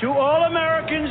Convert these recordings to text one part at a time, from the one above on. To all Americans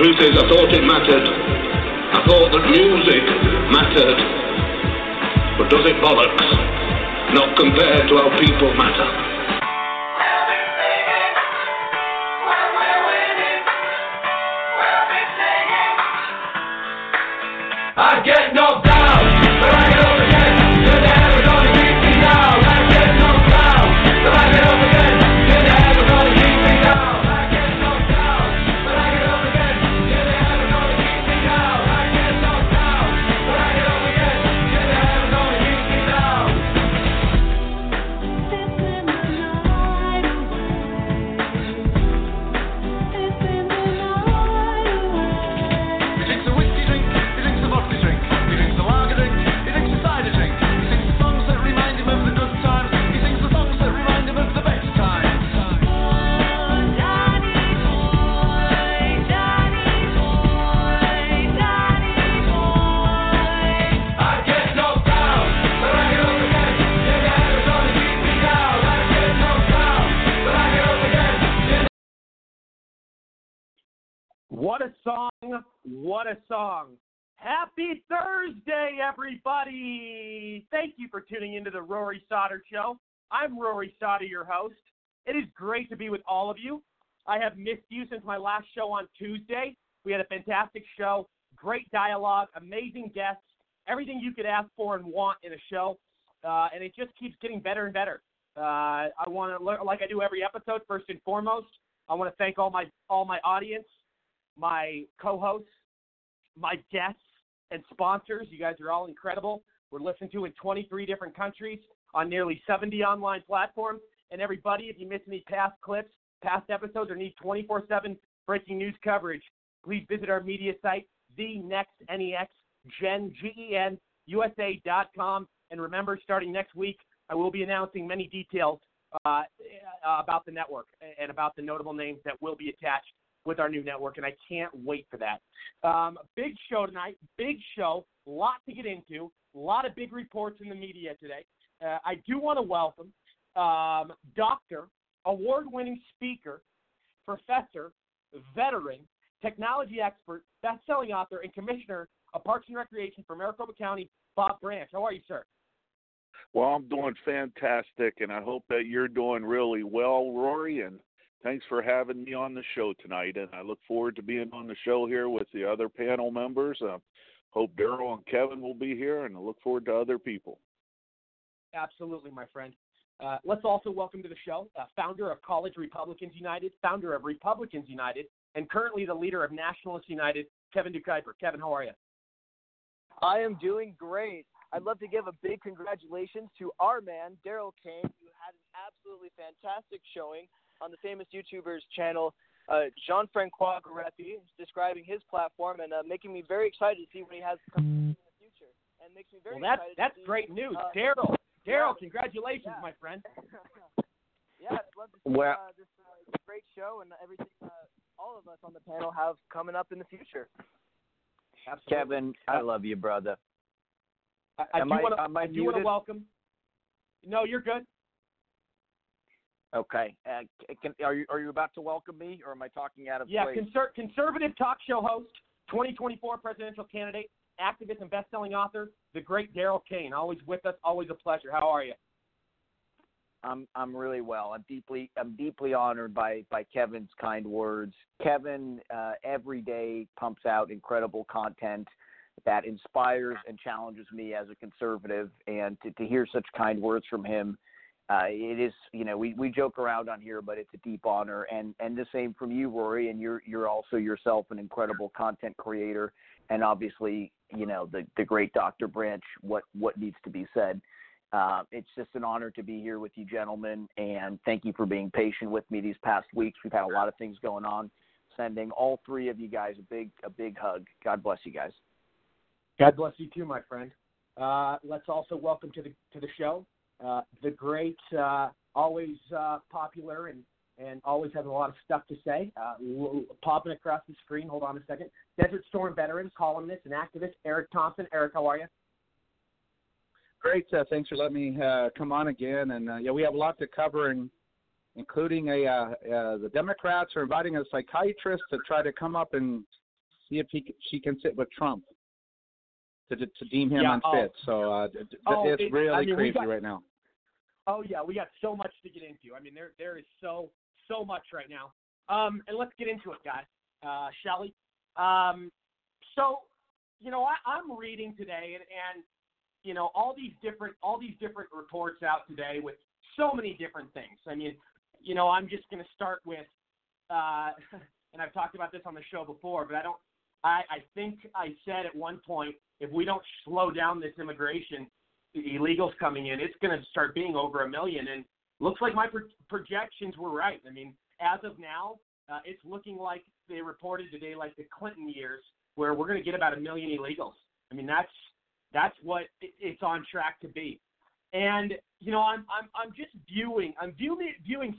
Truth is, I thought it mattered. I thought that music mattered. But does it bollocks? Not compared to how people matter. We'll be singing. I get knocked down, but I get up again. You're never gonna keep me down. I get knocked down, but I get up again. You're never gonna keep me down. What a song. Happy Thursday, everybody. Thank you for tuning into the Rory Sauter Show. I'm Rory Sauter, your host. It is great to be with all of you. I have missed you since my last show on Tuesday. We had a fantastic show, great dialogue, amazing guests, everything you could ask for and want in a show, and it just keeps getting better and better. I want to, like I do every episode, first and foremost, I want to thank all my audience, my co-hosts, my guests, and sponsors. You guys are all incredible. We're listened to in 23 different countries on nearly 70 online platforms. And everybody, if you miss any past clips, past episodes, or need 24/7 breaking news coverage, please visit our media site, TheNextNexGenUSA.com. And remember, starting next week, I will be announcing many details about the network and about the notable names that will be attached with our new network, and I can't wait for that. Big show tonight, big show, a lot to get into, a lot of big reports in the media today. I do want to welcome Dr., award-winning speaker, professor, veteran, technology expert, best-selling author, and commissioner of Parks and Recreation for Maricopa County, Bob Branch. How are you, sir? Well, I'm doing fantastic, and I hope that you're doing really well, Rory, and thanks for having me on the show tonight, and I look forward to being on the show here with the other panel members. Hope Daryl and Kevin will be here, and I look forward to other people. Absolutely, my friend. Let's also welcome to the show founder of College Republicans United, founder of Republicans United, and currently the leader of Nationalists United, Kevin Decuyper. Kevin, how are you? I am doing great. I'd love to give a big congratulations to our man, Daryl Kane, who had an absolutely fantastic showing on the famous YouTuber's channel, Jean-Francois Gareffi, describing his platform and making me very excited to see what he has coming in the future. And makes me very excited. That's great news. Daryl, congratulations, my friend. Yeah, I'd love to see this great show and everything all of us on the panel have coming up in the future. Absolutely. Kevin, I love you, brother. I do want to welcome. No, you're good. Okay. Are you about to welcome me, or am I talking out of place? Yeah, conservative talk show host, 2024 presidential candidate, activist and best-selling author, the great Daryl Kane. Always with us, always a pleasure. How are you? I'm really well. I'm deeply honored by Kevin's kind words. Kevin every day pumps out incredible content that inspires and challenges me as a conservative, and to hear such kind words from him, it is, we joke around on here, but it's a deep honor, and the same from you, Rory, and you're also yourself an incredible content creator, and obviously, the great Dr. Branch, what needs to be said. It's just an honor to be here with you gentlemen, and thank you for being patient with me these past weeks. We've had a lot of things going on. Sending all three of you guys a big hug. God bless you guys. God bless you too, my friend. Let's also welcome to the show the great, always popular and always having a lot of stuff to say, popping across the screen. Hold on a second. Desert Storm veteran, columnist, and activist, Eric Thompson. Eric, how are you? Great. Thanks for letting me come on again. And, we have a lot to cover, including the Democrats are inviting a psychiatrist to try to come up and see if she can sit with Trump. To deem him unfit, so it's really crazy right now. Oh yeah, we got so much to get into. I mean, there is so much right now, and let's get into it, guys. Shall we? So, I'm reading today, and all these different reports out today with so many different things. I mean, I'm just going to start with, and I've talked about this on the show before, but I think I said at one point, if we don't slow down this immigration, the illegals coming in, it's going to start being over 1 million. And looks like my projections were right. I mean, as of now, it's looking like they reported today, like the Clinton years, where we're going to get about 1 million illegals. I mean, that's what it's on track to be. And I'm just viewing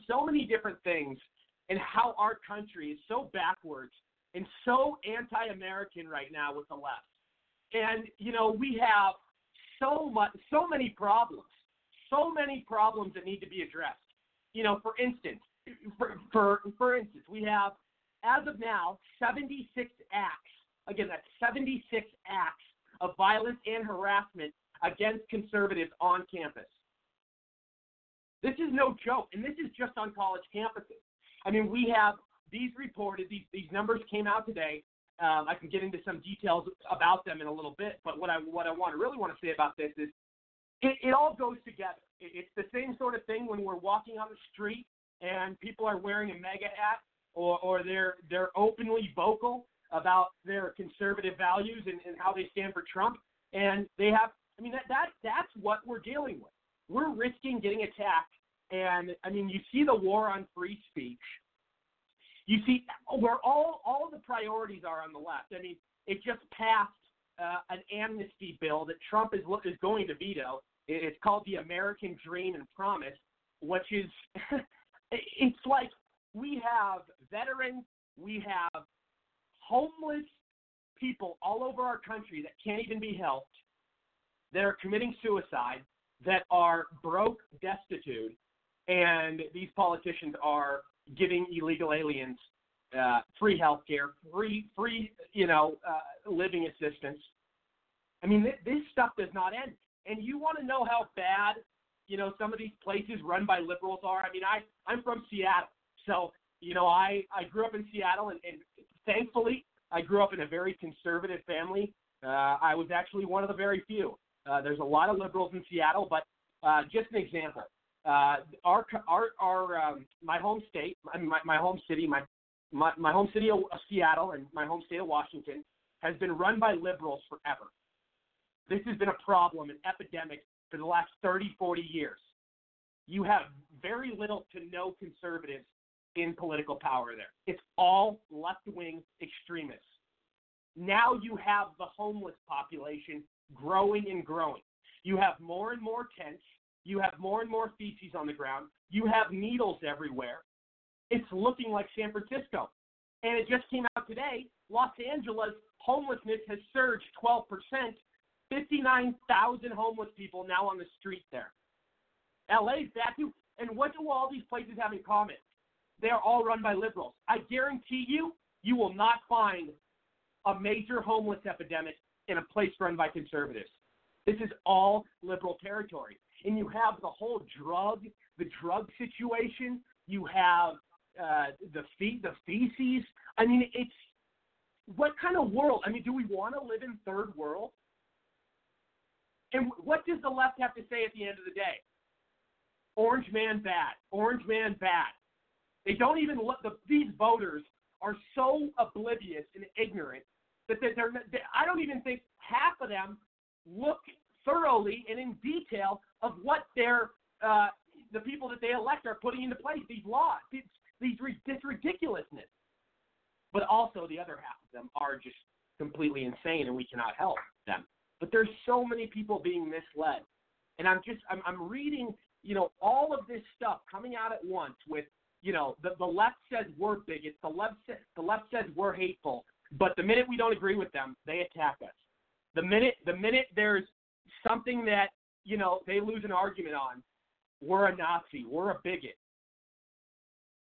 so many different things and how our country is so backwards and so anti-American right now with the left. And, we have so many problems that need to be addressed. For instance, we have, as of now, 76 acts. Again, that's 76 acts of violence and harassment against conservatives on campus. This is no joke, and this is just on college campuses. I mean, we have these reported, these numbers came out today. I can get into some details about them in a little bit, but what I really want to say about this is it all goes together. It's the same sort of thing when we're walking on the street and people are wearing a MAGA hat or they're openly vocal about their conservative values and how they stand for Trump. And they have, I mean, that's what we're dealing with. We're risking getting attacked. And, I mean, you see the war on free speech. You see where all the priorities are on the left. I mean, it just passed an amnesty bill that Trump is going to veto. It's called the American Dream and Promise, which is – it's like we have veterans, we have homeless people all over our country that can't even be helped, that are committing suicide, that are broke, destitute, and these politicians are giving illegal aliens free health care, free living assistance. I mean, this stuff does not end. And you want to know how bad, some of these places run by liberals are? I mean, I'm from Seattle. So, I grew up in Seattle, and thankfully I grew up in a very conservative family. I was actually one of the very few. There's a lot of liberals in Seattle, but just an example. Our my home state, my home city, my home city of Seattle and my home state of Washington has been run by liberals forever. This has been a problem, an epidemic for the last 30, 40 years. You have very little to no conservatives in political power there. It's all left-wing extremists. Now you have the homeless population growing and growing. You have more and more tents. You have more and more feces on the ground. You have needles everywhere. It's looking like San Francisco. And it just came out today, Los Angeles homelessness has surged 12%. 59,000 homeless people now on the street there. LA's that too. And what do all these places have in common? They are all run by liberals. I guarantee you will not find a major homeless epidemic in a place run by conservatives. This is all liberal territory. And you have the whole drug situation. You have the feces. I mean, it's what kind of world? I mean, do we want to live in third world? And what does the left have to say at the end of the day? Orange man bad. Orange man bad. They don't even look. These voters are so oblivious and ignorant that I don't even think half of them look thoroughly and in detail of what the people that they elect are putting into place, these laws, this ridiculousness. But also the other half of them are just completely insane, and we cannot help them. But there's so many people being misled, and I'm reading all of this stuff coming out at once with the left says we're bigots, the left says we're hateful, but the minute we don't agree with them, they attack us. The minute there's something that they lose an argument on, we're a Nazi, we're a bigot.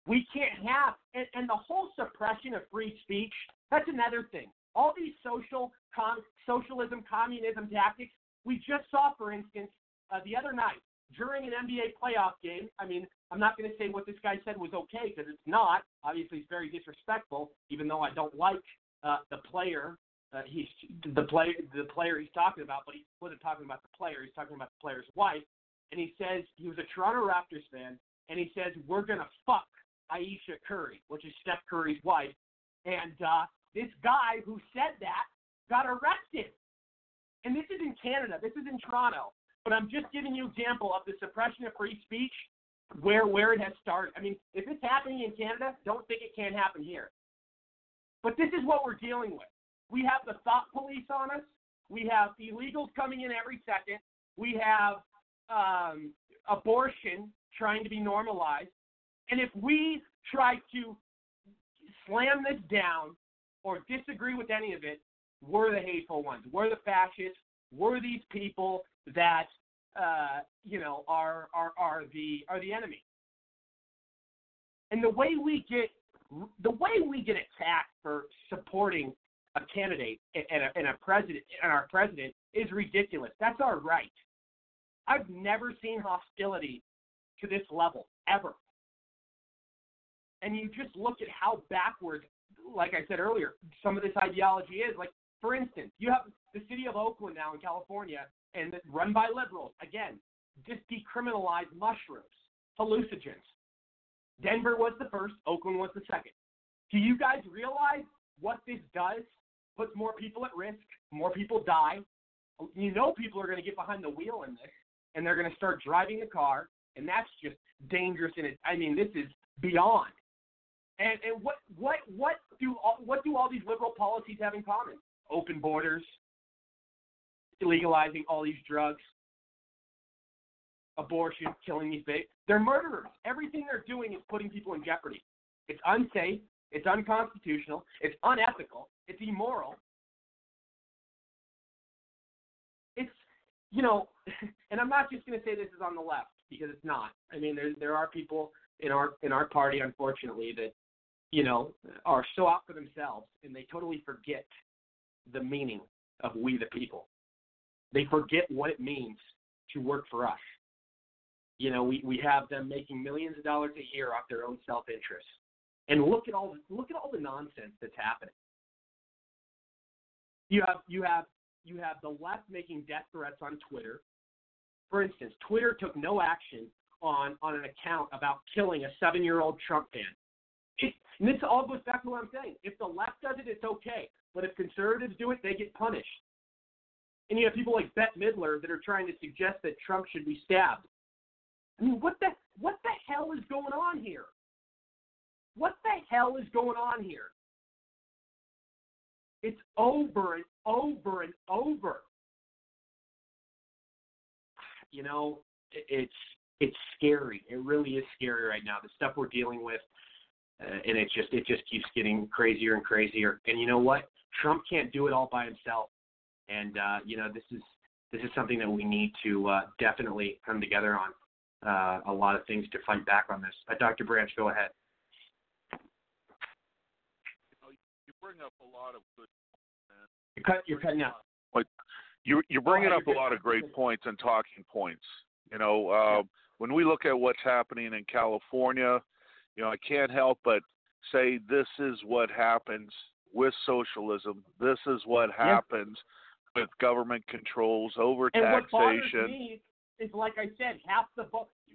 We can't have and the whole suppression of free speech. That's another thing. All these socialism, communism tactics, we just saw, for instance, the other night during an NBA playoff game. I mean, I'm not going to say what this guy said was okay because it's not. Obviously, it's very disrespectful, even though I don't like the player. The player he's talking about, but he wasn't talking about the player. He's talking about the player's wife. And he says he was a Toronto Raptors fan, and he says, we're going to fuck Ayesha Curry, which is Steph Curry's wife. And this guy who said that got arrested. And this is in Canada. This is in Toronto. But I'm just giving you an example of the suppression of free speech, where it has started. I mean, if it's happening in Canada, don't think it can't happen here. But this is what we're dealing with. We have the thought police on us. We have illegals coming in every second. We have abortion trying to be normalized. And if we try to slam this down, or disagree with any of it, we're the hateful ones. We're the fascists. We're these people that are the enemy. And the way we get attacked for supporting a candidate and a president and our president is ridiculous. That's our right. I've never seen hostility to this level ever. And you just look at how backwards, like I said earlier, some of this ideology is. Like, for instance, you have the city of Oakland now in California and run by liberals. Again, just decriminalize mushrooms, hallucinogens. Denver was the first. Oakland was the second. Do you guys realize what this does? Puts more people at risk. More people die. You know people are going to get behind the wheel in this, and they're going to start driving the car, and that's just dangerous. And I mean, this is beyond. And what do all these liberal policies have in common? Open borders, legalizing all these drugs, abortion, killing these babies. They're murderers. Everything they're doing is putting people in jeopardy. It's unsafe. It's unconstitutional. It's unethical. It's immoral. It's, you know, and I'm not just going to say this is on the left, because it's not. I mean, there are people in our party, unfortunately, that, you know, are so out for themselves, and they totally forget the meaning of we the people. They forget what it means to work for us. You know, we have them making millions of dollars a year off their own self-interest. And look at all the nonsense that's happening. You have the left making death threats on Twitter. For instance, Twitter took no action on an account about killing a 7-year-old Trump fan. And this all goes back to what I'm saying. If the left does it, it's okay. But if conservatives do it, they get punished. And you have people like Bette Midler that are trying to suggest that Trump should be stabbed. I mean, what the hell is going on here? What the hell is going on here? It's over and over and over. You know, it's scary. It really is scary right now, the stuff we're dealing with, and it just keeps getting crazier and crazier. And you know what? Trump can't do it all by himself. And you know, this is something that we need to definitely come together on. A lot of things to fight back on this. Dr. Branch, go ahead. You bring up a lot of good points. You're cutting up. You're bringing up a lot of great points and talking points. You know, when we look at what's happening in California, you know, I can't help but say this is what happens with socialism. This is what happens with government controls over and taxation. It's like I said,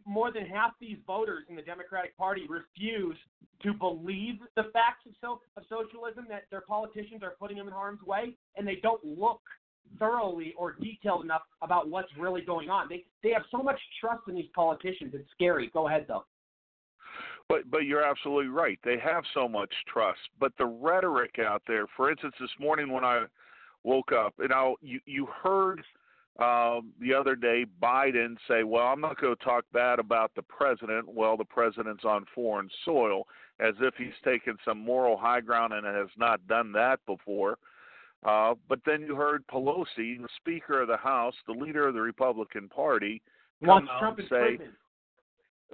more than half these voters in the Democratic Party refuse to believe the facts of socialism, that their politicians are putting them in harm's way, and they don't look thoroughly or detailed enough about what's really going on. They have so much trust in these politicians. It's scary. Go ahead, though. But you're absolutely right. They have so much trust. But the rhetoric out there, for instance, this morning when I woke up, and you heard – the other day, Biden say, well, I'm not going to talk bad about the president. Well, the president's on foreign soil, as if he's taken some moral high ground and has not done that before. But then you heard Pelosi, the Speaker of the House, the leader of the Republican Party, come out and say,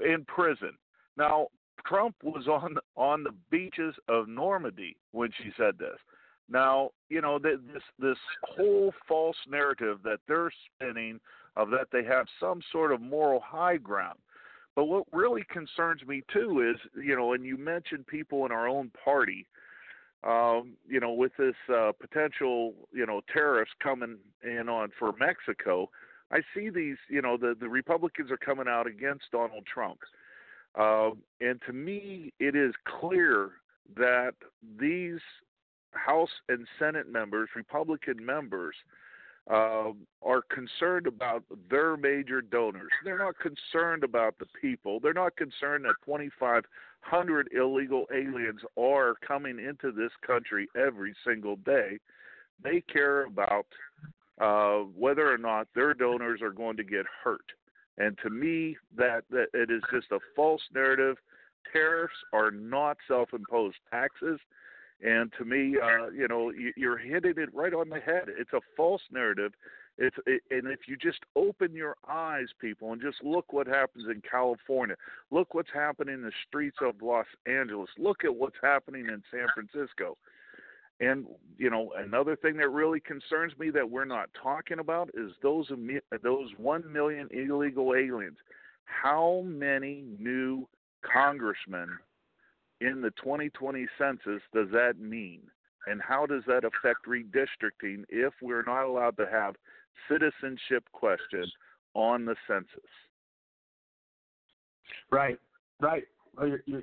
in prison. Now, Trump was on the beaches of Normandy when she said this. Now, you know, this whole false narrative that they're spinning of that they have some sort of moral high ground. But what really concerns me, too, is, you know, and you mentioned people in our own party, you know, with this potential, you know, tariffs coming in on for Mexico. I see these, you know, the Republicans are coming out against Donald Trump. And to me, it is clear that these House and Senate members, Republican members, are concerned about their major donors. They're not concerned about the people. They're not concerned that 2,500 illegal aliens are coming into this country every single day. They care about whether or not their donors are going to get hurt. And to me, that it is just a false narrative. Tariffs are not self-imposed taxes. And to me, you know, you're hitting it right on the head. It's a false narrative. And if you just open your eyes, people, and just look what happens in California. Look what's happening in the streets of Los Angeles. Look at what's happening in San Francisco. And, you know, another thing that really concerns me that we're not talking about is those 1 million illegal aliens. How many new congressmen in the 2020 census does that mean? And how does that affect redistricting if we're not allowed to have citizenship question on the census. Right.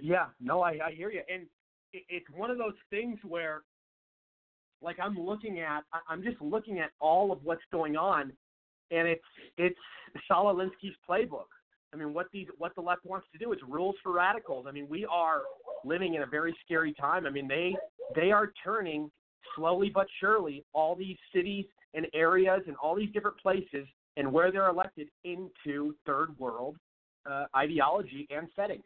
Yeah, no, I hear you. And it's one of those things where, like, I'm just looking at all of what's going on, and it's Saul Alinsky's playbook. I mean, what the left wants to do is rules for radicals. I mean, we are living in a very scary time. I mean, they are turning slowly but surely all these cities and areas and all these different places and where they're elected into third world ideology and settings.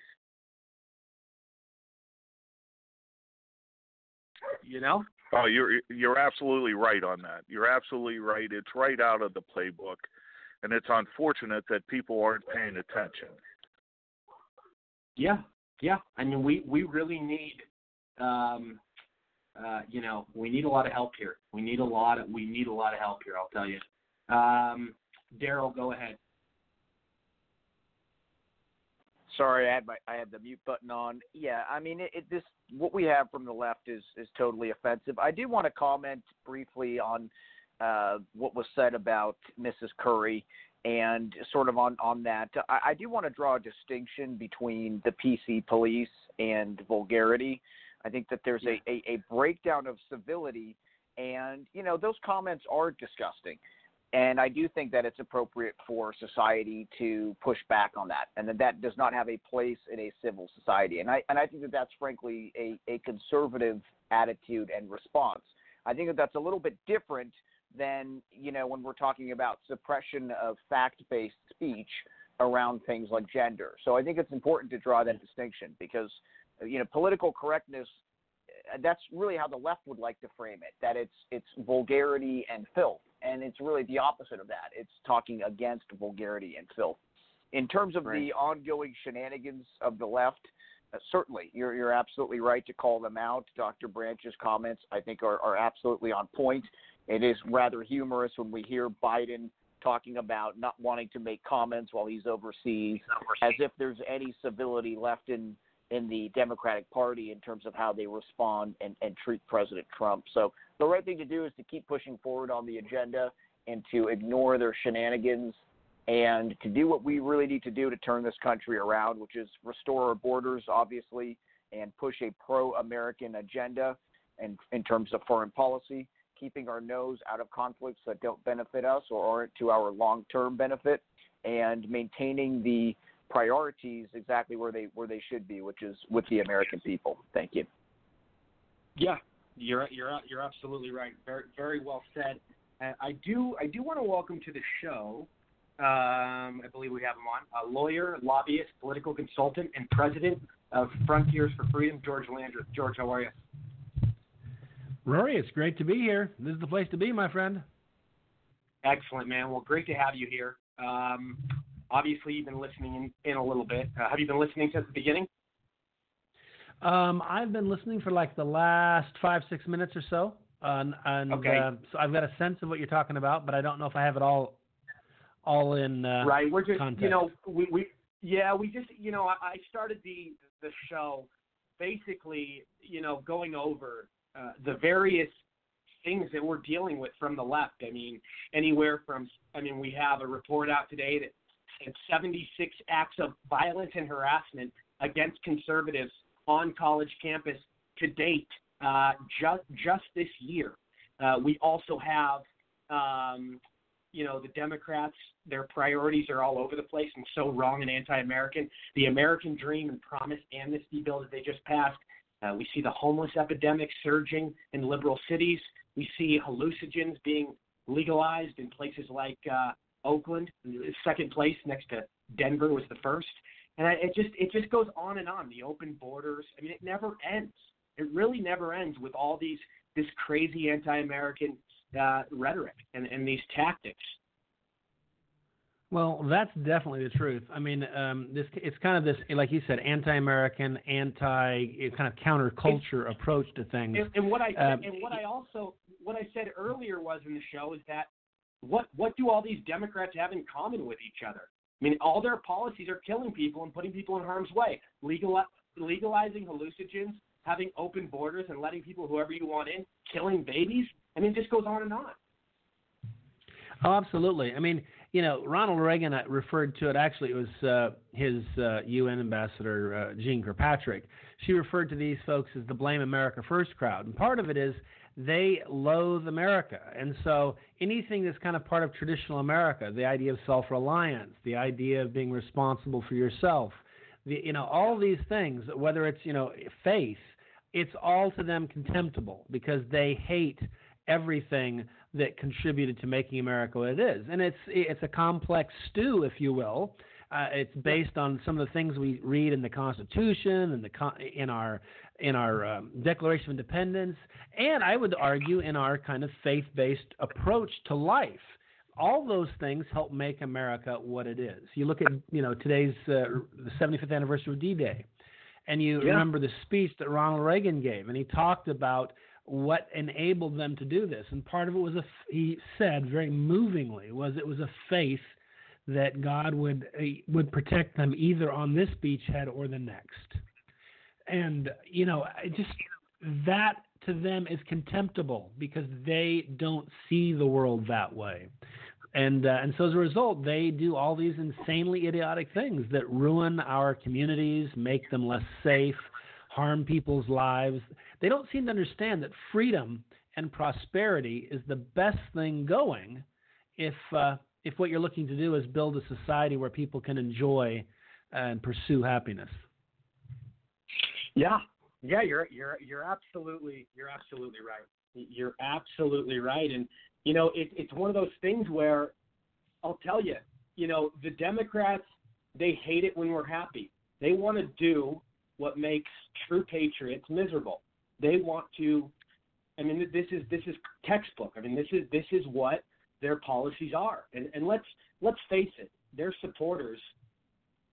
You know? Oh, you're absolutely right on that. You're absolutely right. It's right out of the playbook, and it's unfortunate that people aren't paying attention. Yeah. I mean, we really need, we need a lot of help here. We need a lot of help here. I'll tell you. Daryl, go ahead. Sorry, I had the mute button on. Yeah, I mean, this what we have from the left is totally offensive. I do want to comment briefly on what was said about Mrs. Curry and sort of on that. I do want to draw a distinction between the PC police and vulgarity. I think that there's a breakdown of civility, and, you know, those comments are disgusting. And I do think that it's appropriate for society to push back on that, and that does not have a place in a civil society. And I think that that's frankly a conservative attitude and response. I think that that's a little bit different than, you know, when we're talking about suppression of fact-based speech around things like gender. So I think it's important to draw that distinction because, you know, political correctness, that's really how the left would like to frame it, that it's vulgarity and filth. And it's really the opposite of that. It's talking against vulgarity and filth. In terms of the ongoing shenanigans of the left, certainly, you're absolutely right to call them out. Dr. Branch's comments, I think, are absolutely on point. It is rather humorous when we hear Biden talking about not wanting to make comments while he's overseas, as if there's any civility left in the Democratic Party in terms of how they respond and treat President Trump. So the right thing to do is to keep pushing forward on the agenda and to ignore their shenanigans and to do what we really need to do to turn this country around, which is restore our borders, obviously, and push a pro-American agenda and in terms of foreign policy, keeping our nose out of conflicts that don't benefit us or aren't to our long-term benefit, and maintaining the priorities exactly where they should be, which is with the American people. Thank you. Yeah, you're absolutely right. Very, very well said. I do want to welcome to the show. I believe we have him on. A lawyer, lobbyist, political consultant, and president of Frontiers for Freedom, George Landrith. George, how are you? Rory, it's great to be here. This is the place to be, my friend. Excellent, man. Well, great to have you here. Obviously, you've been listening in a little bit. Have you been listening since the beginning? I've been listening for like the last 5-6 minutes or so. Okay. So I've got a sense of what you're talking about, but I don't know if I have it all in right. We're just, context. You know, we just, you know, I started the show basically, you know, going over the various things that we're dealing with from the left. I mean, we have a report out today that 76 acts of violence and harassment against conservatives on college campus to date, just this year. We also have, the Democrats, their priorities are all over the place and so wrong and anti-American. The American Dream and Promise amnesty bill that they just passed. We see the homeless epidemic surging in liberal cities. We see hallucinogens being legalized in places like Oakland, second place next to Denver was the first. And it just goes on and on. The open borders. I mean, it never ends. It really never ends with all this crazy anti-American rhetoric and these tactics. Well, that's definitely the truth. I mean, it's kind of this, like you said, anti-American, kind of counterculture approach to things. And what I said, and what I said earlier was in the show is that What do all these Democrats have in common with each other? I mean, all their policies are killing people and putting people in harm's way, legalizing hallucinogens, having open borders and letting people whoever you want in, killing babies. I mean, it just goes on and on. Oh, absolutely. I mean, you know, Ronald Reagan referred to it. Actually, it was his UN ambassador, Jean Kirkpatrick. She referred to these folks as the Blame America First crowd. And part of it is they loathe America. And so anything that's kind of part of traditional America, the idea of self-reliance, the idea of being responsible for yourself, all these things, whether it's, faith, it's all to them contemptible because they hate everything that contributed to making America what it is. And it's a complex stew, if you will. It's based on some of the things we read in the Constitution and in our Declaration of Independence, and I would argue in our kind of faith-based approach to life. All those things help make America what it is. You look at today's the 75th anniversary of D-Day, and you remember the speech that Ronald Reagan gave, and he talked about what enabled them to do this. And part of it was, he said very movingly, it was a faith that God would protect them either on this beachhead or the next. And, just that to them is contemptible because they don't see the world that way. And so as a result, they do all these insanely idiotic things that ruin our communities, make them less safe, harm people's lives. They don't seem to understand that freedom and prosperity is the best thing going if what you're looking to do is build a society where people can enjoy and pursue happiness. Yeah, you're absolutely right. You're absolutely right, and it's one of those things where I'll tell you, the Democrats, they hate it when we're happy. They want to do what makes true patriots miserable. They want to. I mean, this is textbook. I mean, this is what their policies are. And let's face it, their supporters,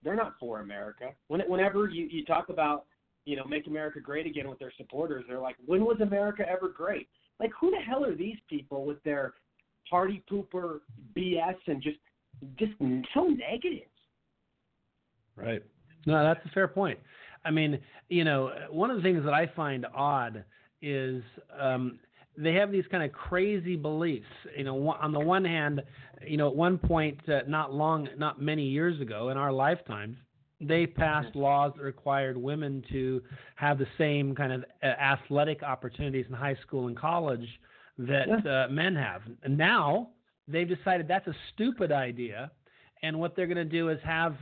they're not for America. Whenever you talk about make America great again with their supporters, they're like, when was America ever great? Like, who the hell are these people with their party pooper BS and just so negative? Right. No, that's a fair point. I mean, one of the things that I find odd is they have these kind of crazy beliefs. On the one hand, at one point, not many years ago in our lifetimes, they passed laws that required women to have the same kind of athletic opportunities in high school and college that men have. And now they've decided that's a stupid idea. And what they're going to do is have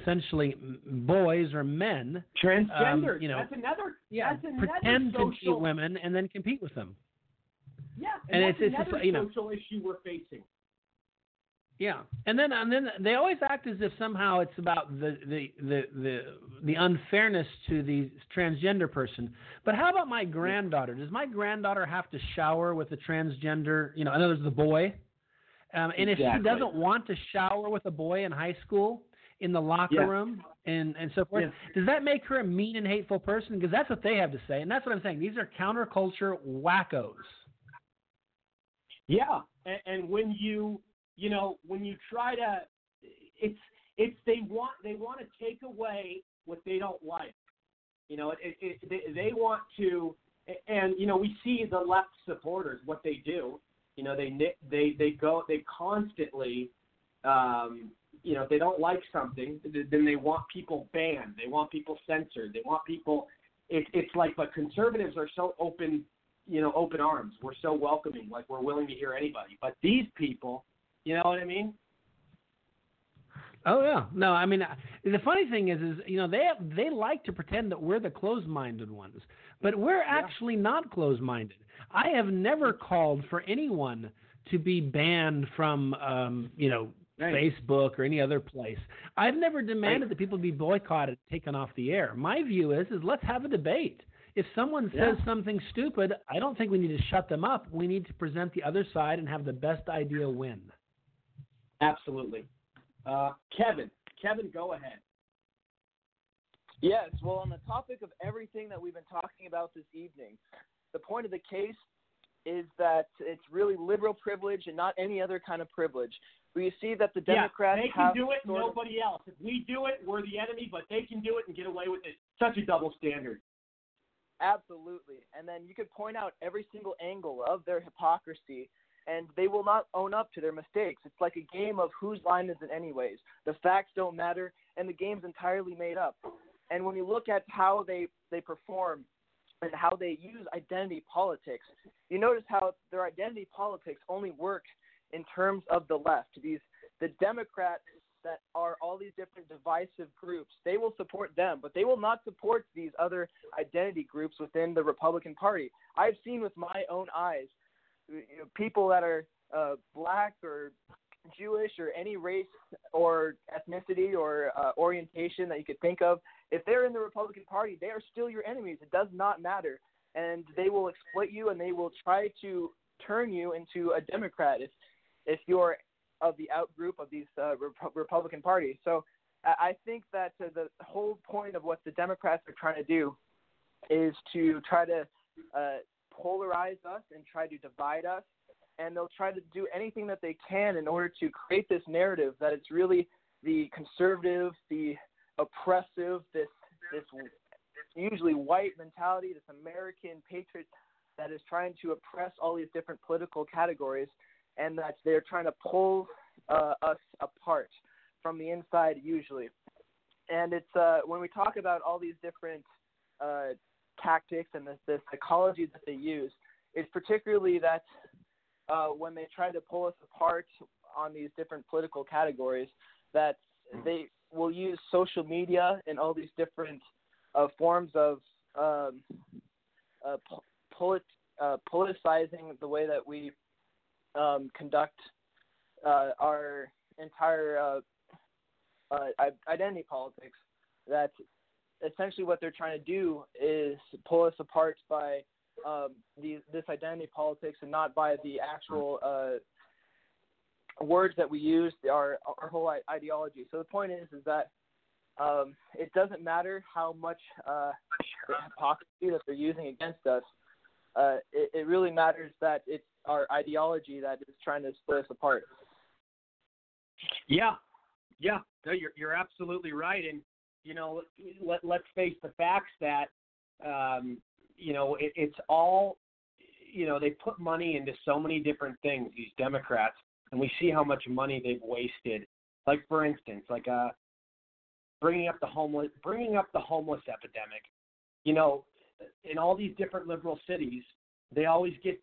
essentially boys or men, transgenders, pretend to be women and then compete with them. Yeah, and that's another social issue we're facing. Yeah, and then they always act as if somehow it's about the unfairness to the transgender person. But how about my granddaughter? Does my granddaughter have to shower with a transgender? In other words, the boy. And if she doesn't want to shower with a boy in high school in the locker room and so forth, does that make her a mean and hateful person? Because that's what they have to say. And that's what I'm saying. These are counterculture wackos. Yeah. And when you try to, it's they want to take away what they don't like. They want to, and, we see the left supporters, what they do. They constantly, if they don't like something, then they want people banned. They want people censored. They want people. It's like, but conservatives are so open, open arms. We're so welcoming, like we're willing to hear anybody. But these people, you know what I mean? Oh yeah, no. I mean, the funny thing is they like to pretend that we're the closed-minded ones, but we're actually not closed-minded. I have never called for anyone to be banned from, Facebook or any other place. I've never demanded that people be boycotted, taken off the air. My view is let's have a debate. If someone says something stupid, I don't think we need to shut them up. We need to present the other side and have the best idea win. Absolutely. Kevin, go ahead. Yes, well, on the topic of everything that we've been talking about this evening, the point of the case is that it's really liberal privilege and not any other kind of privilege. We see that the Democrats they can have do it, nobody else. If we do it, we're the enemy, but they can do it and get away with it. Such a double standard. Absolutely. And then you could point out every single angle of their hypocrisy and they will not own up to their mistakes. It's like a game of whose line is it anyways. The facts don't matter, and the game's entirely made up. And when you look at how they perform and how they use identity politics, you notice how their identity politics only work in terms of the left. The Democrats that are all these different divisive groups, they will support them, but they will not support these other identity groups within the Republican Party. I've seen with my own eyes, people that are black or Jewish or any race or ethnicity or orientation that you could think of, if they're in the Republican Party, they are still your enemies. It does not matter. And they will exploit you, and they will try to turn you into a Democrat if you're of the outgroup of these Republican Party. So I think that the whole point of what the Democrats are trying to do is to try to polarize us and try to divide us. And they'll try to do anything that they can in order to create this narrative that it's really the conservative, the oppressive, this usually white mentality, this American patriot that is trying to oppress all these different political categories, and that they're trying to pull us apart from the inside usually. And it's when we talk about all these different tactics and the psychology that they use, it's particularly that when they try to pull us apart on these different political categories, that they will use social media and all these different forms of politicizing the way that we conduct our entire identity politics. That essentially what they're trying to do is pull us apart by this identity politics, and not by the actual words that we use, our whole ideology. So the point is that it doesn't matter how much the hypocrisy that they're using against us. It really matters that it's our ideology that is trying to split us apart. Yeah, no, you're absolutely right, and let's face the facts that. It's all, they put money into so many different things, these Democrats, and we see how much money they've wasted. Like, for instance, bringing up the homeless epidemic, in all these different liberal cities, they always get,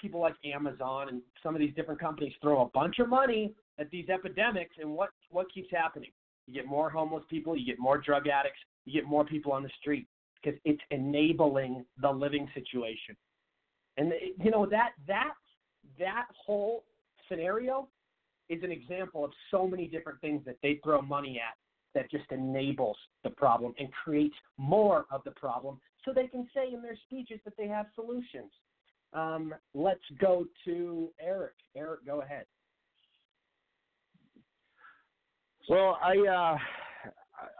people like Amazon and some of these different companies throw a bunch of money at these epidemics, and what keeps happening? You get more homeless people, you get more drug addicts, you get more people on the street. Because it's enabling the living situation, and that whole scenario is an example of so many different things that they throw money at that just enables the problem and creates more of the problem, so they can say in their speeches that they have solutions. Let's go to Eric. Eric, go ahead. Well,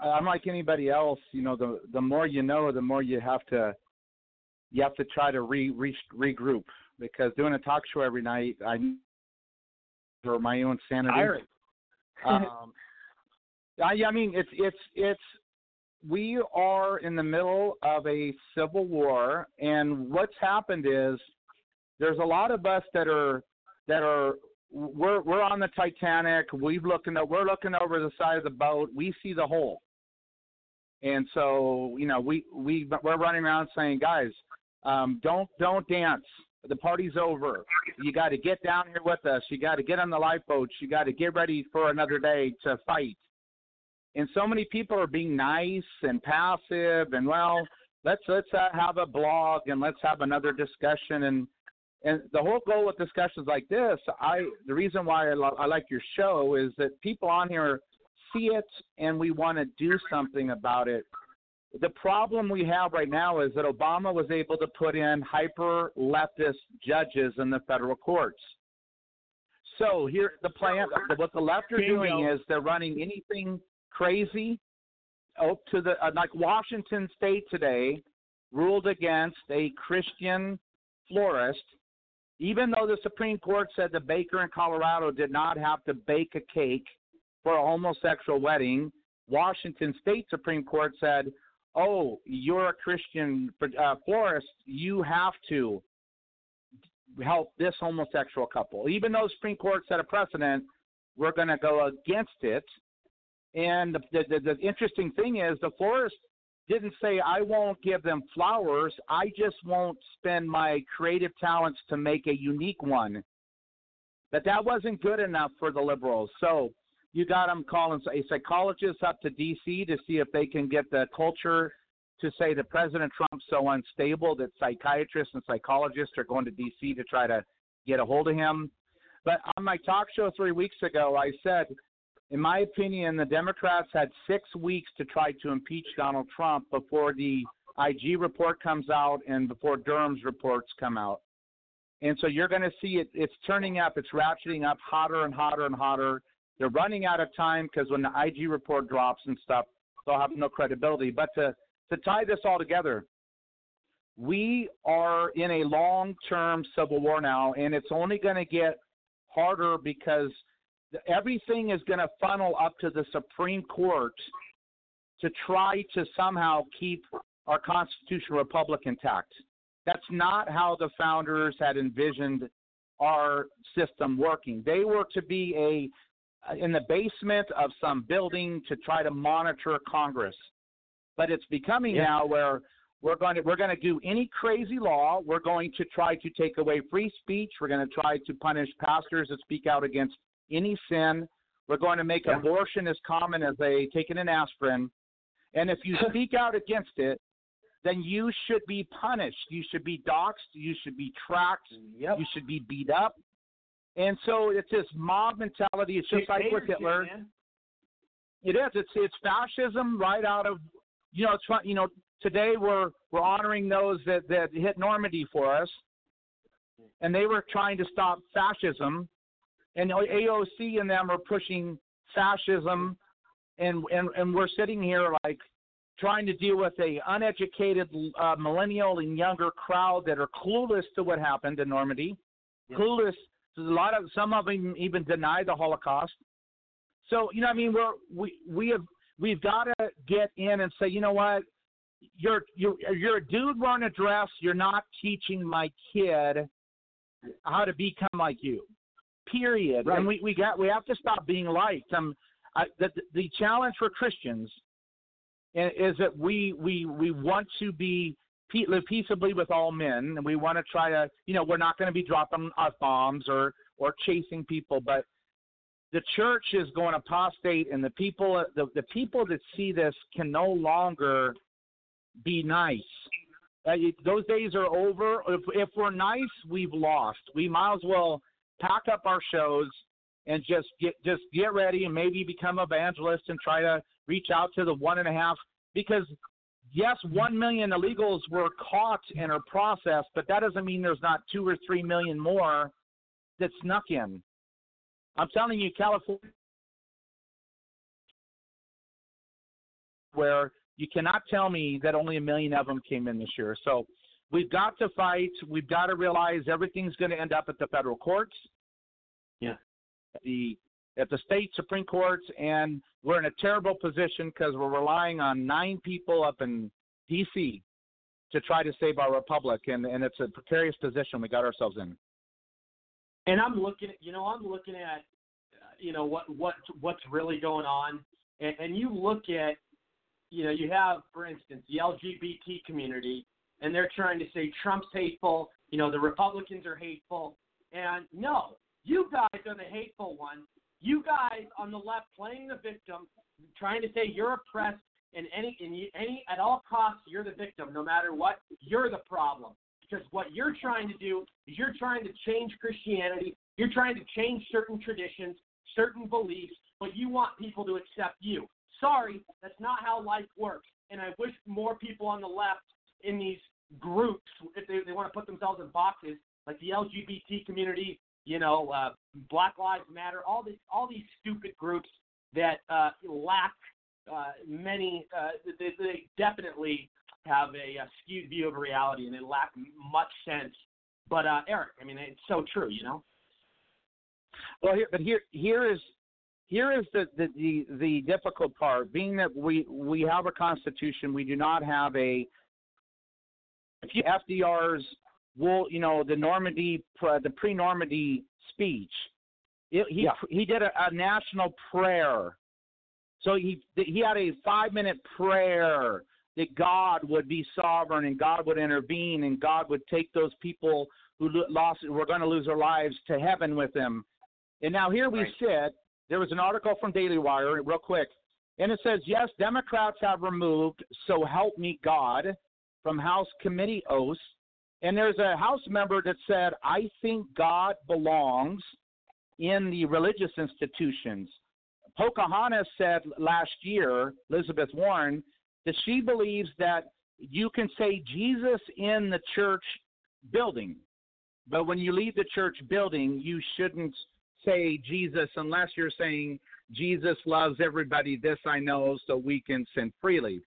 I'm like anybody else, the more you know, the more you have to try to regroup, because doing a talk show every night, for my own sanity. We are in the middle of a civil war, and what's happened is there's a lot of us that are. We're on the Titanic. We're looking over the side of the boat. We see the hole, and so we're running around saying, guys, don't dance. The party's over. You got to get down here with us. You got to get on the lifeboats. You got to get ready for another day to fight. And so many people are being nice and passive, and let's have a blog and let's have another discussion. And the whole goal with discussions like this, the reason why I like your show is that people on here see it and we want to do something about it. The problem we have right now is that Obama was able to put in hyper-leftist judges in the federal courts. So here, the plan, what the left are doing is they're running anything crazy up to the like Washington State today ruled against a Christian florist. Even though the Supreme Court said the baker in Colorado did not have to bake a cake for a homosexual wedding, Washington State Supreme Court said, oh, you're a Christian florist, you have to. help this homosexual couple. Even though the Supreme Court set a precedent, we're going to go against it. And the interesting thing is the florist didn't say, I won't give them flowers. I just won't spend my creative talents to make a unique one. But that wasn't good enough for the liberals. So you got them calling a psychologist up to D.C. to see if they can get the culture to say that President Trump's so unstable that psychiatrists and psychologists are going to D.C. to try to get a hold of him. But on my talk show 3 weeks ago, I said, in my opinion, the Democrats had 6 weeks to try to impeach Donald Trump before the IG report comes out and before Durham's reports come out. And so you're going to see it. It's turning up. It's ratcheting up hotter and hotter and hotter. They're running out of time because when the IG report drops and stuff, they'll have no credibility. But to tie this all together, we are in a long-term civil war now, and it's only going to get harder because everything is going to funnel up to the Supreme Court to try to somehow keep our constitutional republic intact. That's not how the founders had envisioned our system working. They were to be in the basement of some building to try to monitor Congress. But it's becoming now where we're going to do any crazy law. We're going to try to take away free speech. We're going to try to punish pastors that speak out against any sin. We're going to make abortion as common as taking an aspirin. And if you speak out against it, then you should be punished. You should be doxxed. You should be tracked. Yep. You should be beat up. And so it's this mob mentality. It's just like with Hitler. It is. It's fascism right out of, today we're honoring those that hit Normandy for us, and they were trying to stop fascism, and AOC and them are pushing fascism, and we're sitting here like trying to deal with a uneducated millennial and younger crowd that are clueless to what happened in Normandy, clueless. There's some of them even deny the Holocaust. So we've got to get in and say, you know what, you're a dude wearing a dress. You're not teaching my kid how to become like you. Period. Right. And we have to stop being liked. The challenge for Christians is that we want to be live peaceably with all men, and we want to try to, we're not going to be dropping F-bombs or chasing people, but the church is going apostate, and the people that see this can no longer be nice. Those days are over. If we're nice, we've lost. We might as well pack up our shows and just get ready and maybe become evangelists and try to reach out to the 1.5 because. Yes, 1 million illegals were caught and are processed, but that doesn't mean there's not 2 or 3 million more that snuck in. I'm telling you, California, where you cannot tell me that only 1 million of them came in this year. So we've got to fight. We've got to realize everything's going to end up at the federal courts. Yeah. At the state Supreme Courts, and we're in a terrible position because we're relying on 9 people up in D.C. to try to save our republic, and it's a precarious position we got ourselves in. And I'm looking at what's really going on, and you look at, you have, for instance, the LGBT community, and they're trying to say Trump's hateful, the Republicans are hateful, and no, you guys are the hateful ones. You guys on the left playing the victim, trying to say you're oppressed, and at all costs you're the victim. No matter what, you're the problem. Because what you're trying to do is you're trying to change Christianity. You're trying to change certain traditions, certain beliefs, but you want people to accept you. Sorry, that's not how life works. And I wish more people on the left in these groups, if they want to put themselves in boxes, like the LGBT community, Black Lives Matter, all these stupid groups that lack many. They definitely have a skewed view of reality, and they lack much sense. But Eric, I mean, it's so true, Well, here is the difficult part, being that we have a constitution, we do not have a FDR's Well, you know, the Normandy, the pre-Normandy speech. He did a national prayer. So he had a 5-minute prayer that God would be sovereign and God would intervene and God would take those people who were going to lose their lives to heaven with them. And now here we sit. There was an article from Daily Wire, real quick, and it says, yes, Democrats have removed "So Help Me God" from House committee oaths. And there's a House member that said, I think God belongs in the religious institutions. Pocahontas said last year, Elizabeth Warren, that she believes that you can say Jesus in the church building, but when you leave the church building, you shouldn't say Jesus unless you're saying Jesus loves everybody. This I know, so we can sin freely.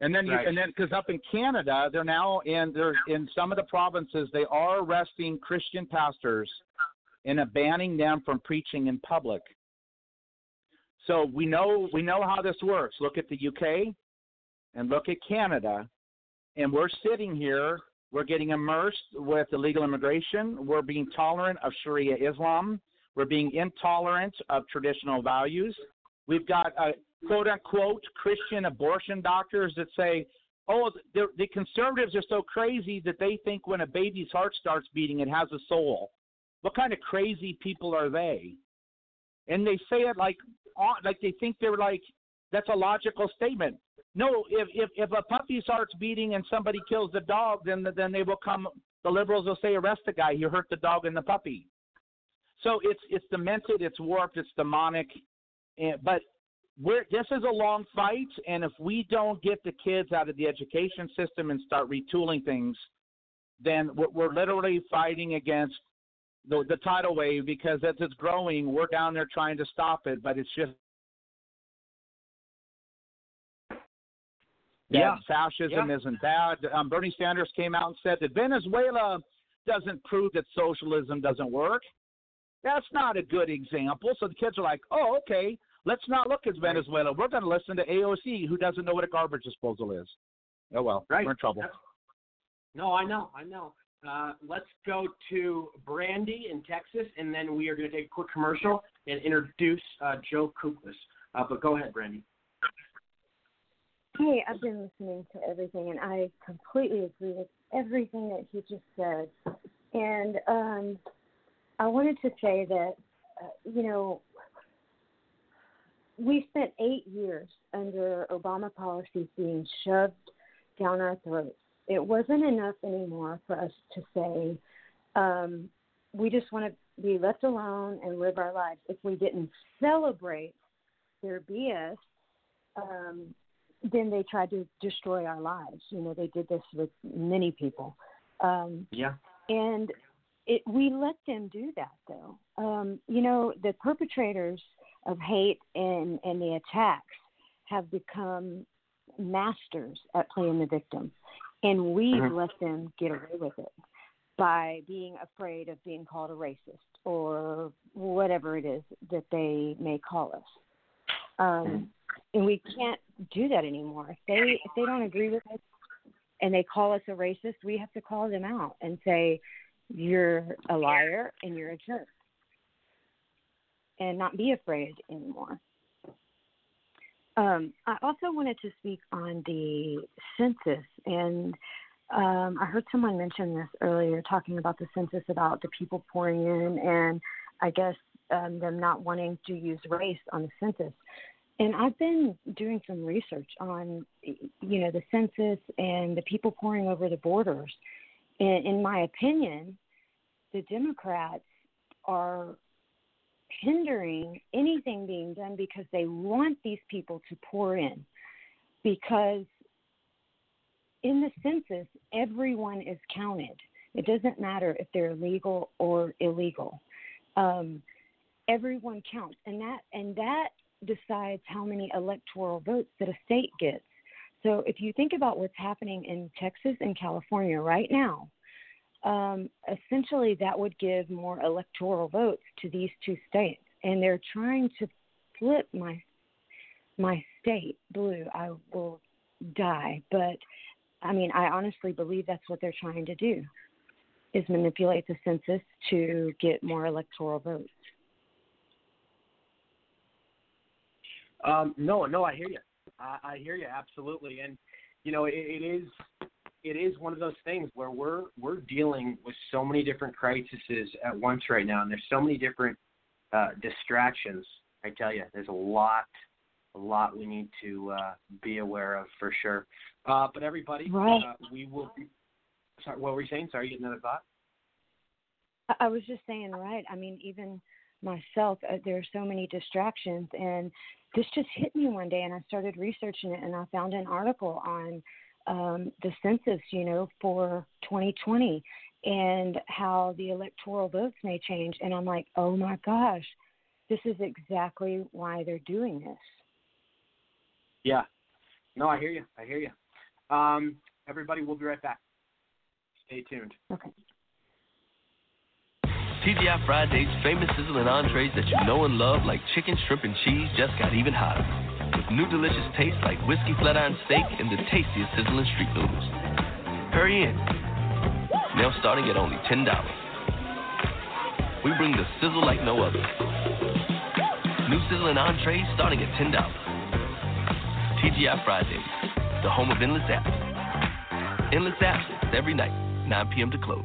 And then, because up in Canada, they're now in some of the provinces, they are arresting Christian pastors and banning them from preaching in public. So we know how this works. Look at the UK and look at Canada, and we're sitting here. We're getting immersed with illegal immigration. We're being tolerant of Sharia Islam. We're being intolerant of traditional values. We've got quote-unquote Christian abortion doctors that say, oh, the conservatives are so crazy that they think when a baby's heart starts beating, it has a soul. What kind of crazy people are they? And they say it like they think they're like, that's a logical statement. No, if a puppy starts beating and somebody kills the dog, then they will come. The liberals will say, arrest the guy who hurt the dog and the puppy. So it's demented, it's warped, it's demonic. But this is a long fight, and if we don't get the kids out of the education system and start retooling things, then we're literally fighting against the tidal wave, because as it's growing, we're down there trying to stop it, but it's just fascism isn't bad. Bernie Sanders came out and said that Venezuela doesn't prove that socialism doesn't work. That's not a good example. So the kids are like, oh, okay, let's not look at Venezuela. We're going to listen to AOC, who doesn't know what a garbage disposal is. Oh, well, we're in trouble. No, I know. Let's go to Brandy in Texas, and then we are going to take a quick commercial and introduce Joe Kuklis. But go ahead, Brandy. Hey, I've been listening to everything, and I completely agree with everything that he just said. And I wanted to say that, we spent 8 years under Obama policies being shoved down our throats. It wasn't enough anymore for us to say, we just want to be left alone and live our lives. If we didn't celebrate their BS, then they tried to destroy our lives. You know, they did this with many people. And we let them do that, though. The perpetrators of hate and the attacks have become masters at playing the victim. And we've let them get away with it by being afraid of being called a racist or whatever it is that they may call us. And we can't do that anymore. If they don't agree with us and they call us a racist, we have to call them out and say, you're a liar and you're a jerk, and not be afraid anymore. I also wanted to speak on the census, and I heard someone mention this earlier, talking about the census, about the people pouring in, and I guess them not wanting to use race on the census. And I've been doing some research on, the census and the people pouring over the borders. And in my opinion, the Democrats are hindering anything being done because they want these people to pour in. Because in the census, everyone is counted. It doesn't matter if they're legal or illegal. Everyone counts, and that decides how many electoral votes that a state gets. So if you think about what's happening in Texas and California right now, essentially that would give more electoral votes to these two states. And they're trying to flip my state blue. I will die. But, I honestly believe that's what they're trying to do. is manipulate the census to get more electoral votes. No, I hear you. I hear you absolutely, and you know it is one of those things where we're dealing with so many different crises at once right now, and there's so many different distractions. I tell you, there's a lot we need to be aware of for sure. But everybody, right. We will. Sorry, what were you saying? Sorry, you had another thought? I was just saying, right? I mean, even myself, there are so many distractions, and this just hit me one day, and I started researching it, and I found an article on the census, you know, for 2020 and how the electoral votes may change. And I'm like, oh, my gosh, this is exactly why they're doing this. Yeah. No, I hear you. I hear you. Everybody, we'll be right back. Stay tuned. Okay. TGI Fridays' famous sizzling entrees that you know and love, like chicken, shrimp, and cheese, just got even hotter. With new delicious tastes like whiskey flat-iron steak and the tastiest sizzling street noodles. Hurry in. Now starting at only $10. We bring the sizzle like no other. New sizzling entrees starting at $10. TGI Fridays, the home of Endless Apps. Endless Apps every night, 9 p.m. to close.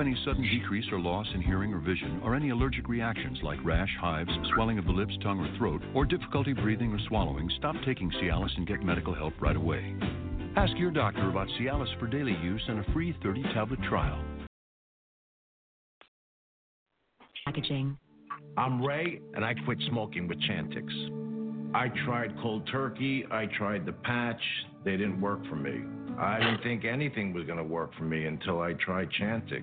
any sudden decrease or loss in hearing or vision, or any allergic reactions like rash, hives, swelling of the lips, tongue, or throat, or difficulty breathing or swallowing, stop taking Cialis and get medical help right away. Ask your doctor about Cialis for daily use and a free 30-tablet trial. Packaging. I'm Ray, and I quit smoking with Chantix. I tried cold turkey, I tried the patch, they didn't work for me. I didn't think anything was going to work for me until I tried Chantix.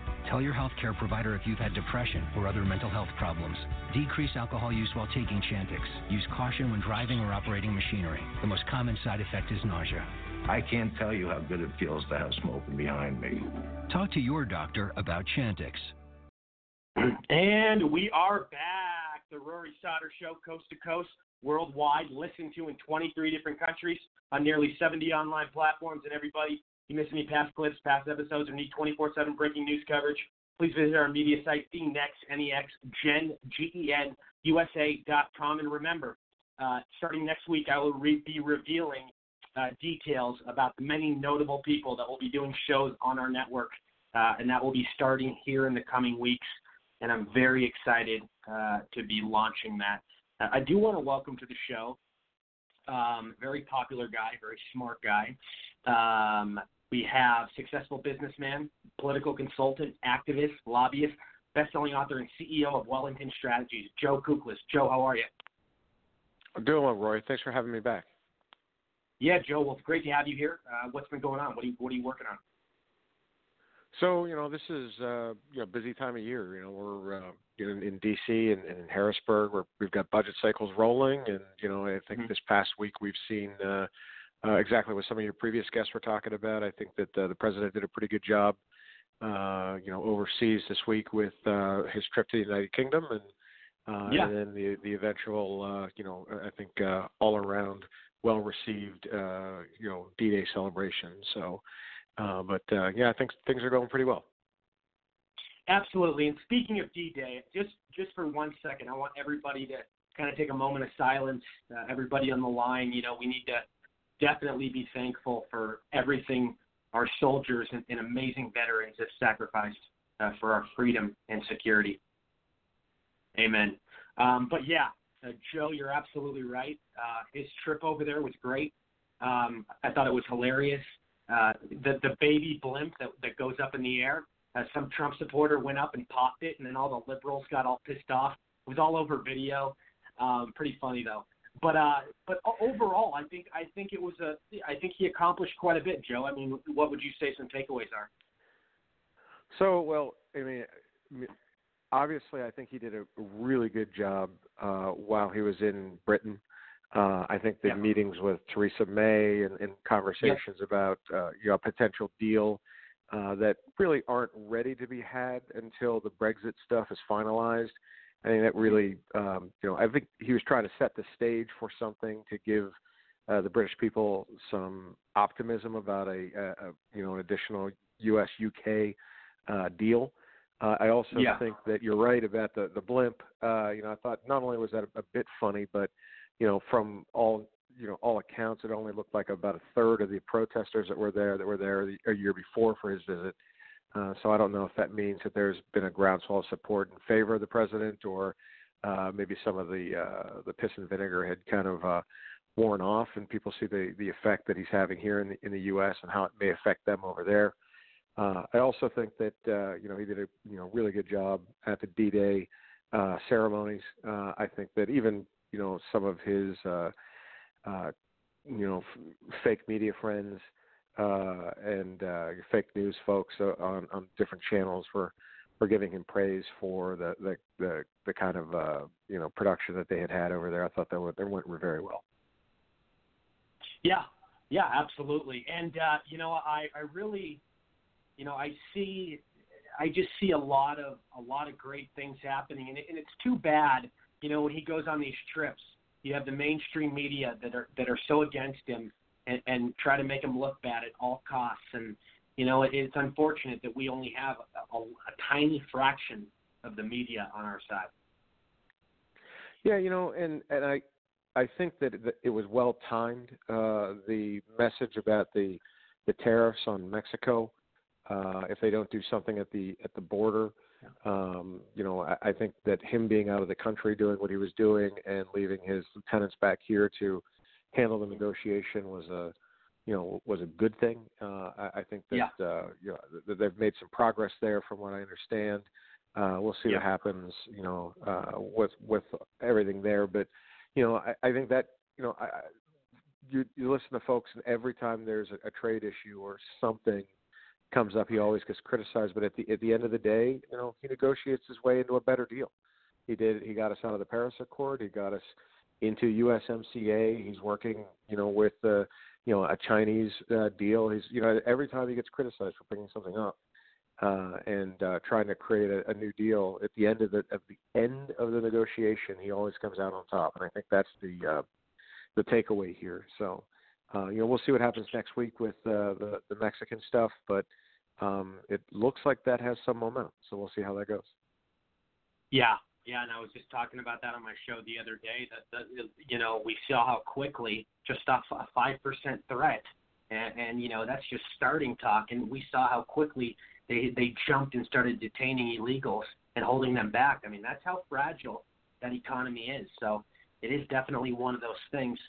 Tell your healthcare provider if you've had depression or other mental health problems. Decrease alcohol use while taking Chantix. Use caution when driving or operating machinery. The most common side effect is nausea. I can't tell you how good it feels to have smoking behind me. Talk to your doctor about Chantix. And we are back. The Rory Sauter Show, coast to coast, worldwide, listened to in 23 different countries on nearly 70 online platforms. And everybody, you miss any past clips, past episodes, or need 24/7 breaking news coverage, please visit our media site, TheNextNexGenUSA.com. And remember, starting next week, I will be revealing details about the many notable people that will be doing shows on our network, and that will be starting here in the coming weeks. And I'm very excited to be launching that. I do want to welcome to the show very popular guy, very smart guy. We have successful businessman, political consultant, activist, lobbyist, best-selling author, and CEO of Wellington Strategies, Joe Kuklis. Joe, how are you? I'm doing well, Rory. Thanks for having me back. Yeah, Joe. Well, it's great to have you here. What's been going on? What are you working on? So, you know, this is a busy time of year. You know, we're in D.C. and in Harrisburg. We've got budget cycles rolling, and, you know, I think this past week we've seen exactly what some of your previous guests were talking about. I think that the president did a pretty good job, overseas this week with his trip to the United Kingdom, and then the eventual, I think all around well received, D-Day celebration. So, I think things are going pretty well. Absolutely. And speaking of D-Day, just for 1 second, I want everybody to kind of take a moment of silence. Everybody on the line, you know, we need to definitely be thankful for everything our soldiers and amazing veterans have sacrificed for our freedom and security. Amen. Joe, you're absolutely right. His trip over there was great. I thought it was hilarious. The baby blimp that goes up in the air, some Trump supporter went up and popped it, and then all the liberals got all pissed off. It was all over video. Pretty funny though. But overall, I think he accomplished quite a bit, Joe. I mean, what would you say some takeaways are? So, well, I mean, obviously, I think he did a really good job while he was in Britain. I think the meetings with Theresa May and conversations about a potential deal that really aren't ready to be had until the Brexit stuff is finalized. I think that really, I think he was trying to set the stage for something to give the British people some optimism about an additional U.S.-UK deal. I also think that you're right about the blimp. I thought not only was that a bit funny, but from all accounts, it only looked like about a third of the protesters that were there a year before for his visit. So I don't know if that means that there's been a groundswell of support in favor of the president, or maybe some of the piss and vinegar had kind of worn off, and people see the effect that he's having here in the U.S. and how it may affect them over there. I also think that he did a really good job at the D-Day ceremonies. I think that even some of his fake media friends and fake news folks on different channels were giving him praise for the kind of production that they had over there. I thought that went very well. Yeah, absolutely. And I just see a lot of great things happening, and it's too bad, when he goes on these trips, you have the mainstream media that are so against him and try to make him look bad at all costs. And it's unfortunate that we only have a tiny fraction of the media on our side. Yeah, and I think that it was well timed. The message about the tariffs on Mexico. If they don't do something at the border, I think that him being out of the country doing what he was doing and leaving his lieutenants back here to handle the negotiation was a good thing. I think that they've made some progress there, from what I understand. We'll see what happens, with everything there. But I think that you listen to folks, and every time there's a trade issue or something comes up, he always gets criticized, but at the end of the day, he negotiates his way into a better deal. He did. He got us out of the Paris Accord. He got us into USMCA. He's working, with a Chinese deal. He's, every time he gets criticized for bringing something up and trying to create a new deal, at the end of the negotiation, he always comes out on top, and I think that's the takeaway here. So. We'll see what happens next week with the Mexican stuff, but it looks like that has some momentum, so we'll see how that goes. Yeah, and I was just talking about that on my show the other day, that we saw how quickly just off a 5% threat, and that's just starting talk, and we saw how quickly they jumped and started detaining illegals and holding them back. I mean, that's how fragile that economy is, so... It is definitely one of those things.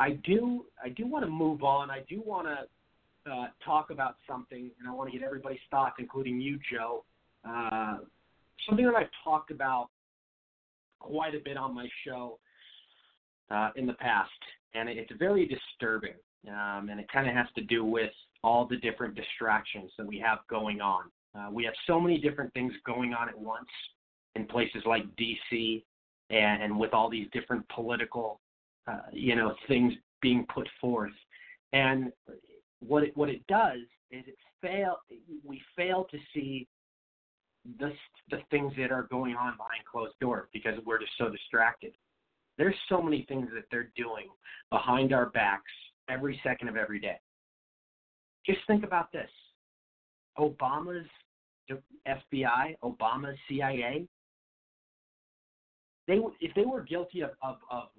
I do want to move on. I do want to talk about something, and I want to get everybody's thoughts, including you, Joe. Something that I've talked about quite a bit on my show in the past, and it's very disturbing, and it kind of has to do with all the different distractions that we have going on. We have so many different things going on at once in places like D.C., and with all these different political, things being put forth. And what it does is we fail to see the things that are going on behind closed doors because we're just so distracted. There's so many things that they're doing behind our backs every second of every day. Just think about this. Obama's FBI, Obama's CIA, If they were guilty of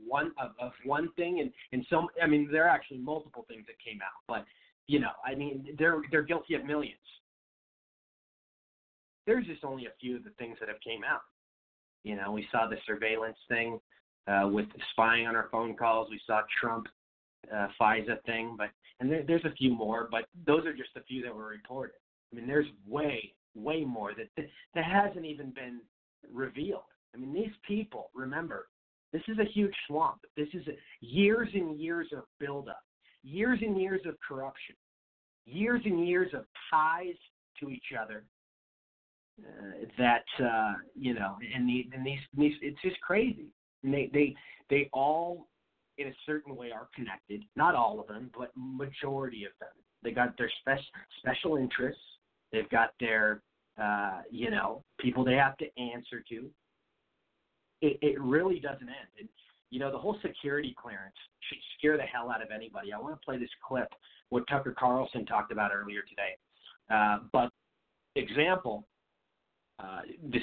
one thing and some, I mean, there are actually multiple things that came out, but you know, I mean, they're guilty of millions. There's just only a few of the things that have came out. You know, we saw the surveillance thing with spying on our phone calls. We saw Trump FISA thing, but there's a few more, but those are just a few that were reported. I mean, there's way more that hasn't even been revealed. I mean, these people, remember, this is a huge swamp. This is years and years of buildup, years and years of corruption, years and years of ties to each other. It's just crazy. And they all, in a certain way, are connected. Not all of them, but majority of them. They got their special interests. They've got their people they have to answer to. It really doesn't end. And, you know, the whole security clearance should scare the hell out of anybody. I want to play this clip, what Tucker Carlson talked about earlier today. But this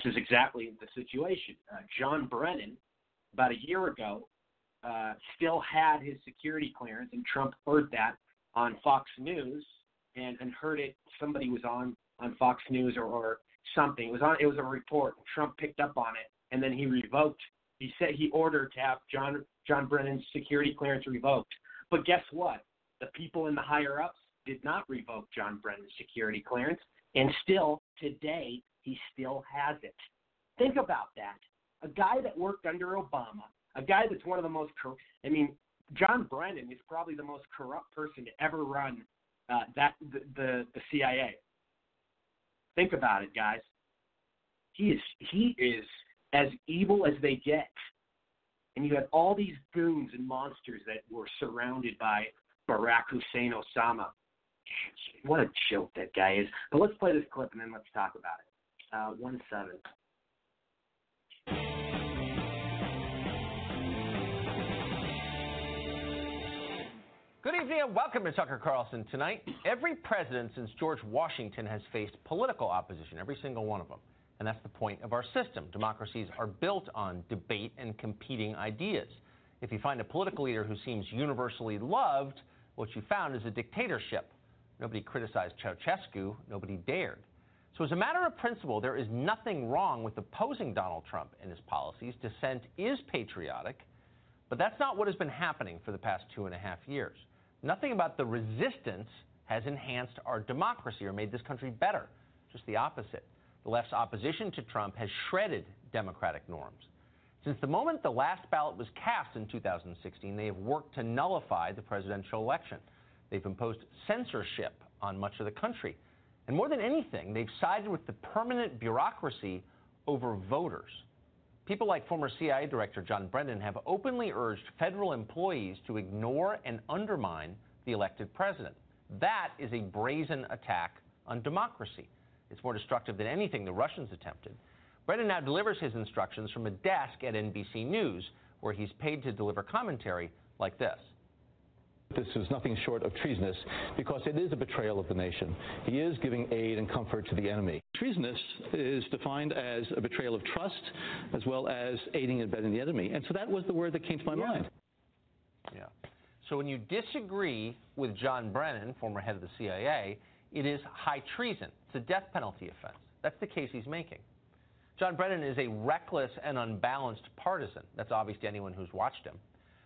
is exactly the situation. John Brennan, about a year ago, still had his security clearance, and Trump heard that on Fox News and heard it. Somebody was on Fox News or something. It was a report, and Trump picked up on it. And then he revoked. He said he ordered to have John Brennan's security clearance revoked. But guess what? The people in the higher ups did not revoke John Brennan's security clearance, and still today he still has it. Think about that. A guy that worked under Obama, a guy that's one of the most corrupt. I mean, John Brennan is probably the most corrupt person to ever run the CIA. Think about it, guys. He is as evil as they get. And you had all these goons and monsters that were surrounded by Barack Hussein Obama. What a joke that guy is. But let's play this clip and then let's talk about it. 1-7. Good evening and welcome to Tucker Carlson Tonight. Every president since George Washington has faced political opposition, every single one of them. And that's the point of our system. Democracies are built on debate and competing ideas. If you find a political leader who seems universally loved, what you found is a dictatorship. Nobody criticized Ceausescu. Nobody dared. So as a matter of principle, there is nothing wrong with opposing Donald Trump and his policies. Dissent is patriotic, but that's not what has been happening for the past 2.5 years. Nothing about the resistance has enhanced our democracy or made this country better. Just the opposite. The left's opposition to Trump has shredded democratic norms. Since the moment the last ballot was cast in 2016, they have worked to nullify the presidential election. They've imposed censorship on much of the country. And more than anything, they've sided with the permanent bureaucracy over voters. People like former CIA Director John Brennan have openly urged federal employees to ignore and undermine the elected president. That is a brazen attack on democracy. It's more destructive than anything the Russians attempted. Brennan now delivers his instructions from a desk at NBC News, where he's paid to deliver commentary like this. This is nothing short of treasonous, because it is a betrayal of the nation. He is giving aid and comfort to the enemy. Treasonous is defined as a betrayal of trust, as well as aiding and abetting the enemy. And so that was the word that came to my mind. Yeah. So when you disagree with John Brennan, former head of the CIA, it is high treason. It's a death penalty offense. That's the case he's making. John Brennan is a reckless and unbalanced partisan. That's obvious to anyone who's watched him.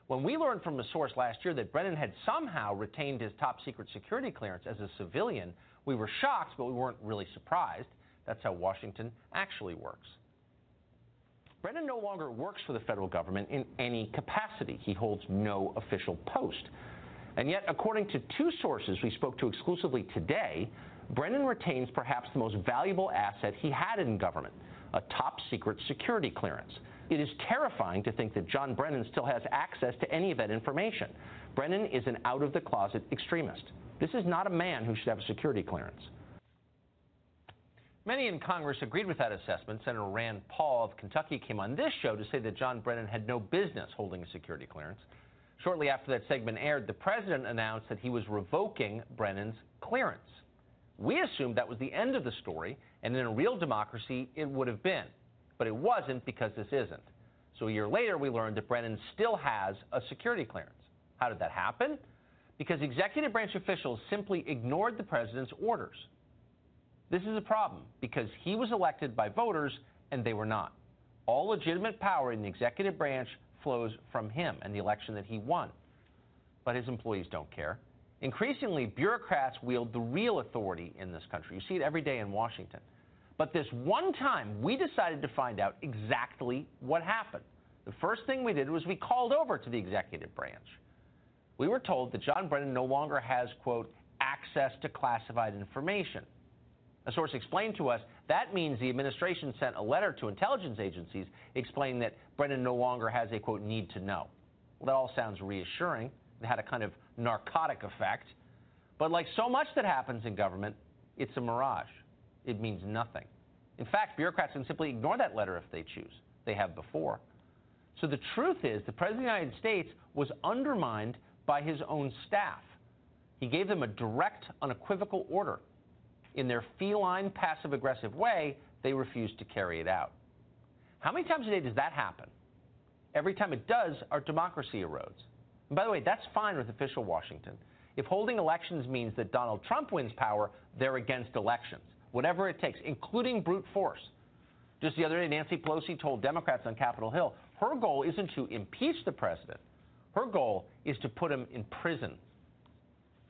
When we learned from a source last year that Brennan had somehow retained his top secret security clearance as a civilian, we were shocked, but we weren't really surprised. That's how Washington actually works. Brennan no longer works for the federal government in any capacity. He holds no official post. And yet, according to two sources we spoke to exclusively today, Brennan retains perhaps the most valuable asset he had in government, a top-secret security clearance. It is terrifying to think that John Brennan still has access to any of that information. Brennan is an out-of-the-closet extremist. This is not a man who should have a security clearance. Many in Congress agreed with that assessment. Senator Rand Paul of Kentucky came on this show to say that John Brennan had no business holding a security clearance. Shortly after that segment aired, the president announced that he was revoking Brennan's clearance. We assumed that was the end of the story, and in a real democracy, it would have been. But it wasn't, because this isn't. So a year later, we learned that Brennan still has a security clearance. How did that happen? Because executive branch officials simply ignored the president's orders. This is a problem because he was elected by voters and they were not. All legitimate power in the executive branch flows from him and the election that he won. But his employees don't care. Increasingly, bureaucrats wield the real authority in this country. You see it every day in Washington. But this one time, we decided to find out exactly what happened. The first thing we did was we called over to the executive branch. We were told that John Brennan no longer has, quote, access to classified information. A source explained to us that means the administration sent a letter to intelligence agencies explaining that Brennan no longer has a, quote, need to know. Well, that all sounds reassuring. It had a kind of narcotic effect. But like so much that happens in government, it's a mirage. It means nothing. In fact, bureaucrats can simply ignore that letter if they choose. They have before. So the truth is, the President of the United States was undermined by his own staff. He gave them a direct, unequivocal order. In their feline, passive-aggressive way, they refused to carry it out. How many times a day does that happen? Every time it does, our democracy erodes. And by the way, that's fine with official Washington. If holding elections means that Donald Trump wins power, they're against elections. Whatever it takes, including brute force. Just the other day, Nancy Pelosi told Democrats on Capitol Hill her goal isn't to impeach the president. Her goal is to put him in prison.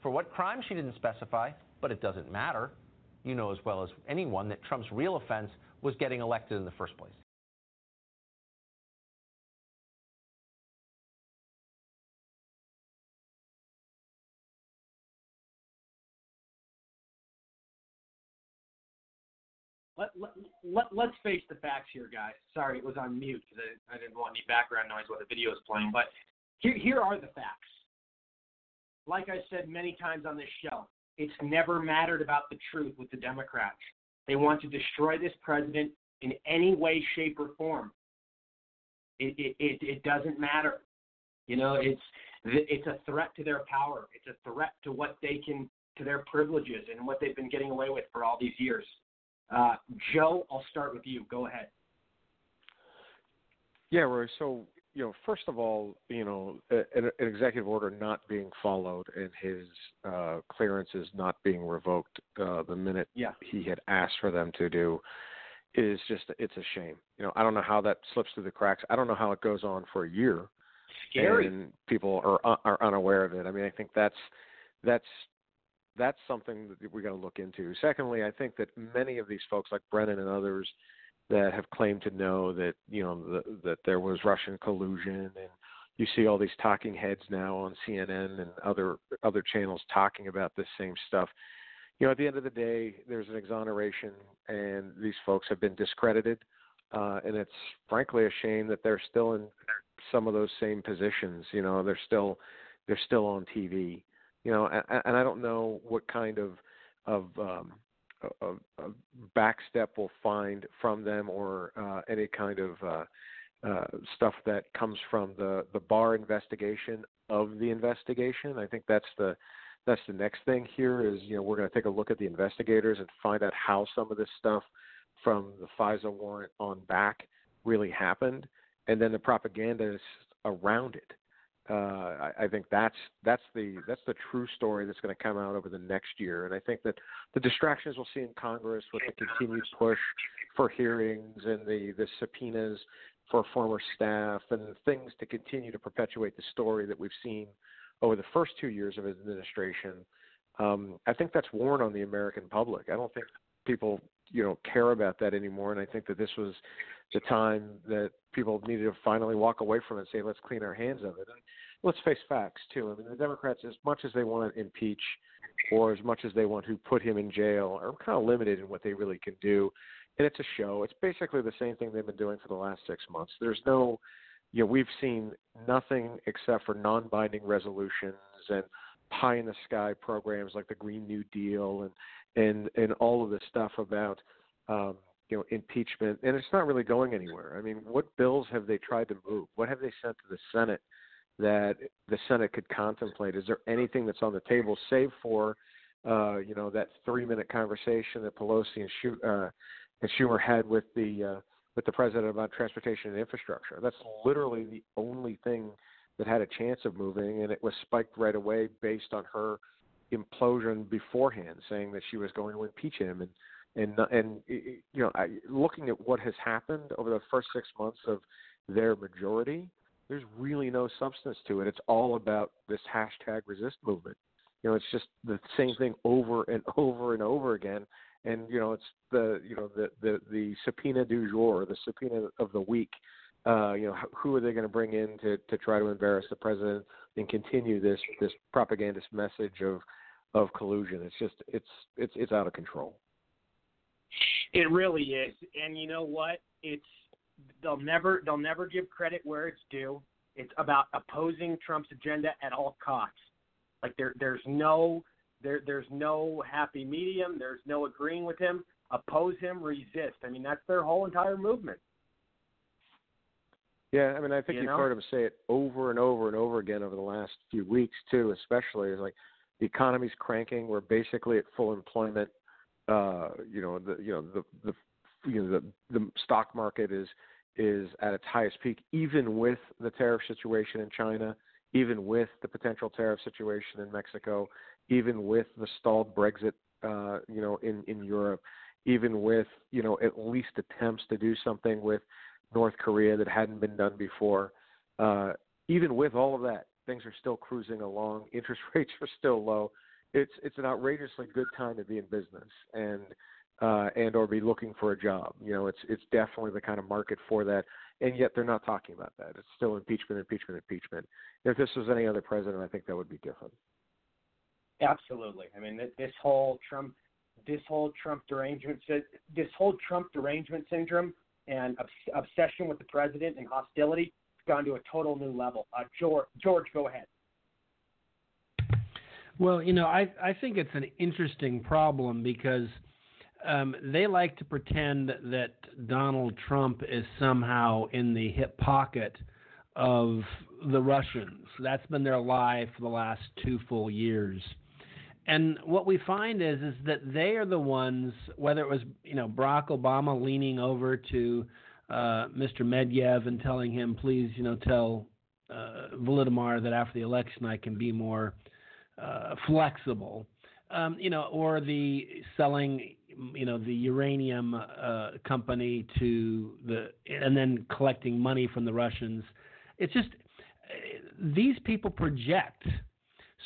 For what crime, she didn't specify, but it doesn't matter. You know as well as anyone that Trump's real offense was getting elected in the first place. Let's face the facts here, guys. Sorry, it was on mute because I didn't want any background noise while the video was playing. But here are the facts. Like I said many times on this show, it's never mattered about the truth with the Democrats. They want to destroy this president in any way, shape, or form. It doesn't matter. You know, it's a threat to their power. It's a threat to what they can, to their privileges and what they've been getting away with for all these years. Joe, I'll start with you. Go ahead. Yeah, Rory. So, you know, first of all, you know, an executive order not being followed and his clearances not being revoked the minute he had asked for them to do is just, it's a shame. You know, I don't know how that slips through the cracks. I don't know how it goes on for a year. Scary. And people are unaware of it. I mean, I think that's something that we got to look into. Secondly, I think that many of these folks like Brennan and others that have claimed to know that, you know, that there was Russian collusion, and you see all these talking heads now on CNN and other channels talking about this same stuff. You know, at the end of the day, there's an exoneration and these folks have been discredited. And it's frankly a shame that they're still in some of those same positions. You know, they're still on TV. You know, and I don't know what kind of backstep we'll find from them, or any kind of stuff that comes from the Barr investigation of the investigation. I think that's the next thing here is, you know, we're going to take a look at the investigators and find out how some of this stuff from the FISA warrant on back really happened, and then the propaganda around it. I think that's the true story that's going to come out over the next year. And I think that the distractions we'll see in Congress with the continued push for hearings and the subpoenas for former staff and things to continue to perpetuate the story that we've seen over the first 2 years of his administration, I think that's worn on the American public. I don't think people, you know, care about that anymore. And I think that this was the time that people needed to finally walk away from it and say, let's clean our hands of it. And let's face facts, too. I mean, the Democrats, as much as they want to impeach or as much as they want to put him in jail, are kind of limited in what they really can do. And it's a show. It's basically the same thing they've been doing for the last 6 months. There's no, you know, we've seen nothing except for non-binding resolutions and pie-in-the-sky programs like the Green New Deal and all of this stuff about you know, impeachment, and it's not really going anywhere. I mean, what bills have they tried to move? What have they sent to the Senate that the Senate could contemplate? Is there anything that's on the table save for, you know, that 3-minute conversation that Pelosi and Schumer had with the president about transportation and infrastructure. That's literally the only thing that had a chance of moving, and it was spiked right away based on her implosion beforehand, saying that she was going to impeach him. And you know, looking at what has happened over the first 6 months of their majority, there's really no substance to it. It's all about this hashtag resist movement. You know, it's just the same thing over and over and over again. And you know, it's the, you know, the subpoena du jour, the subpoena of the week. You know, who are they going to bring in to try to embarrass the president and continue this propagandist message of collusion? It's just it's out of control. It really is, and you know what? It's they'll never give credit where it's due. It's about opposing Trump's agenda at all costs. Like there's no happy medium. There's no agreeing with him. Oppose him. Resist. I mean, that's their whole entire movement. Yeah, I mean, I think you've heard him say it over and over and over again over the last few weeks too, especially. It's like the economy's cranking. We're basically at full employment. The stock market is at its highest peak, even with the tariff situation in China, even with the potential tariff situation in Mexico, even with the stalled Brexit, in Europe, even with, you know, at least attempts to do something with North Korea that hadn't been done before. Even with all of that, things are still cruising along. Interest rates are still low. It's an outrageously good time to be in business and or be looking for a job. You know, it's definitely the kind of market for that. And yet they're not talking about that. It's still impeachment. If this was any other president, I think that would be different. Absolutely. I mean, this whole Trump derangement syndrome and obsession with the president and hostility has gone to a total new level. George, go ahead. Well, you know, I think it's an interesting problem because they like to pretend that Donald Trump is somehow in the hip pocket of the Russians. That's been their lie for the last 2 full years. And what we find is that they are the ones, whether it was, you know, Barack Obama leaning over to Mr. Medvedev and telling him, please, you know, tell Volodymyr that after the election I can be more flexible, or the selling, you know, the uranium company to and then collecting money from the Russians. It's just these people project.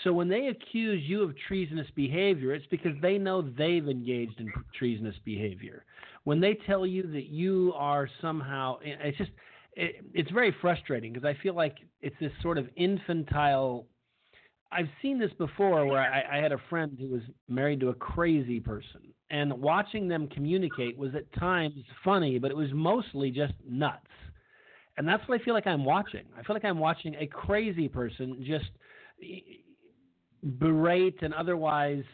So when they accuse you of treasonous behavior, it's because they know they've engaged in treasonous behavior. When they tell you that you are somehow, it's very frustrating because I feel like it's this sort of infantile. I've seen this before where I had a friend who was married to a crazy person, and watching them communicate was at times funny, but it was mostly just nuts. And that's what I feel like I'm watching. I feel like I'm watching a crazy person just berate and otherwise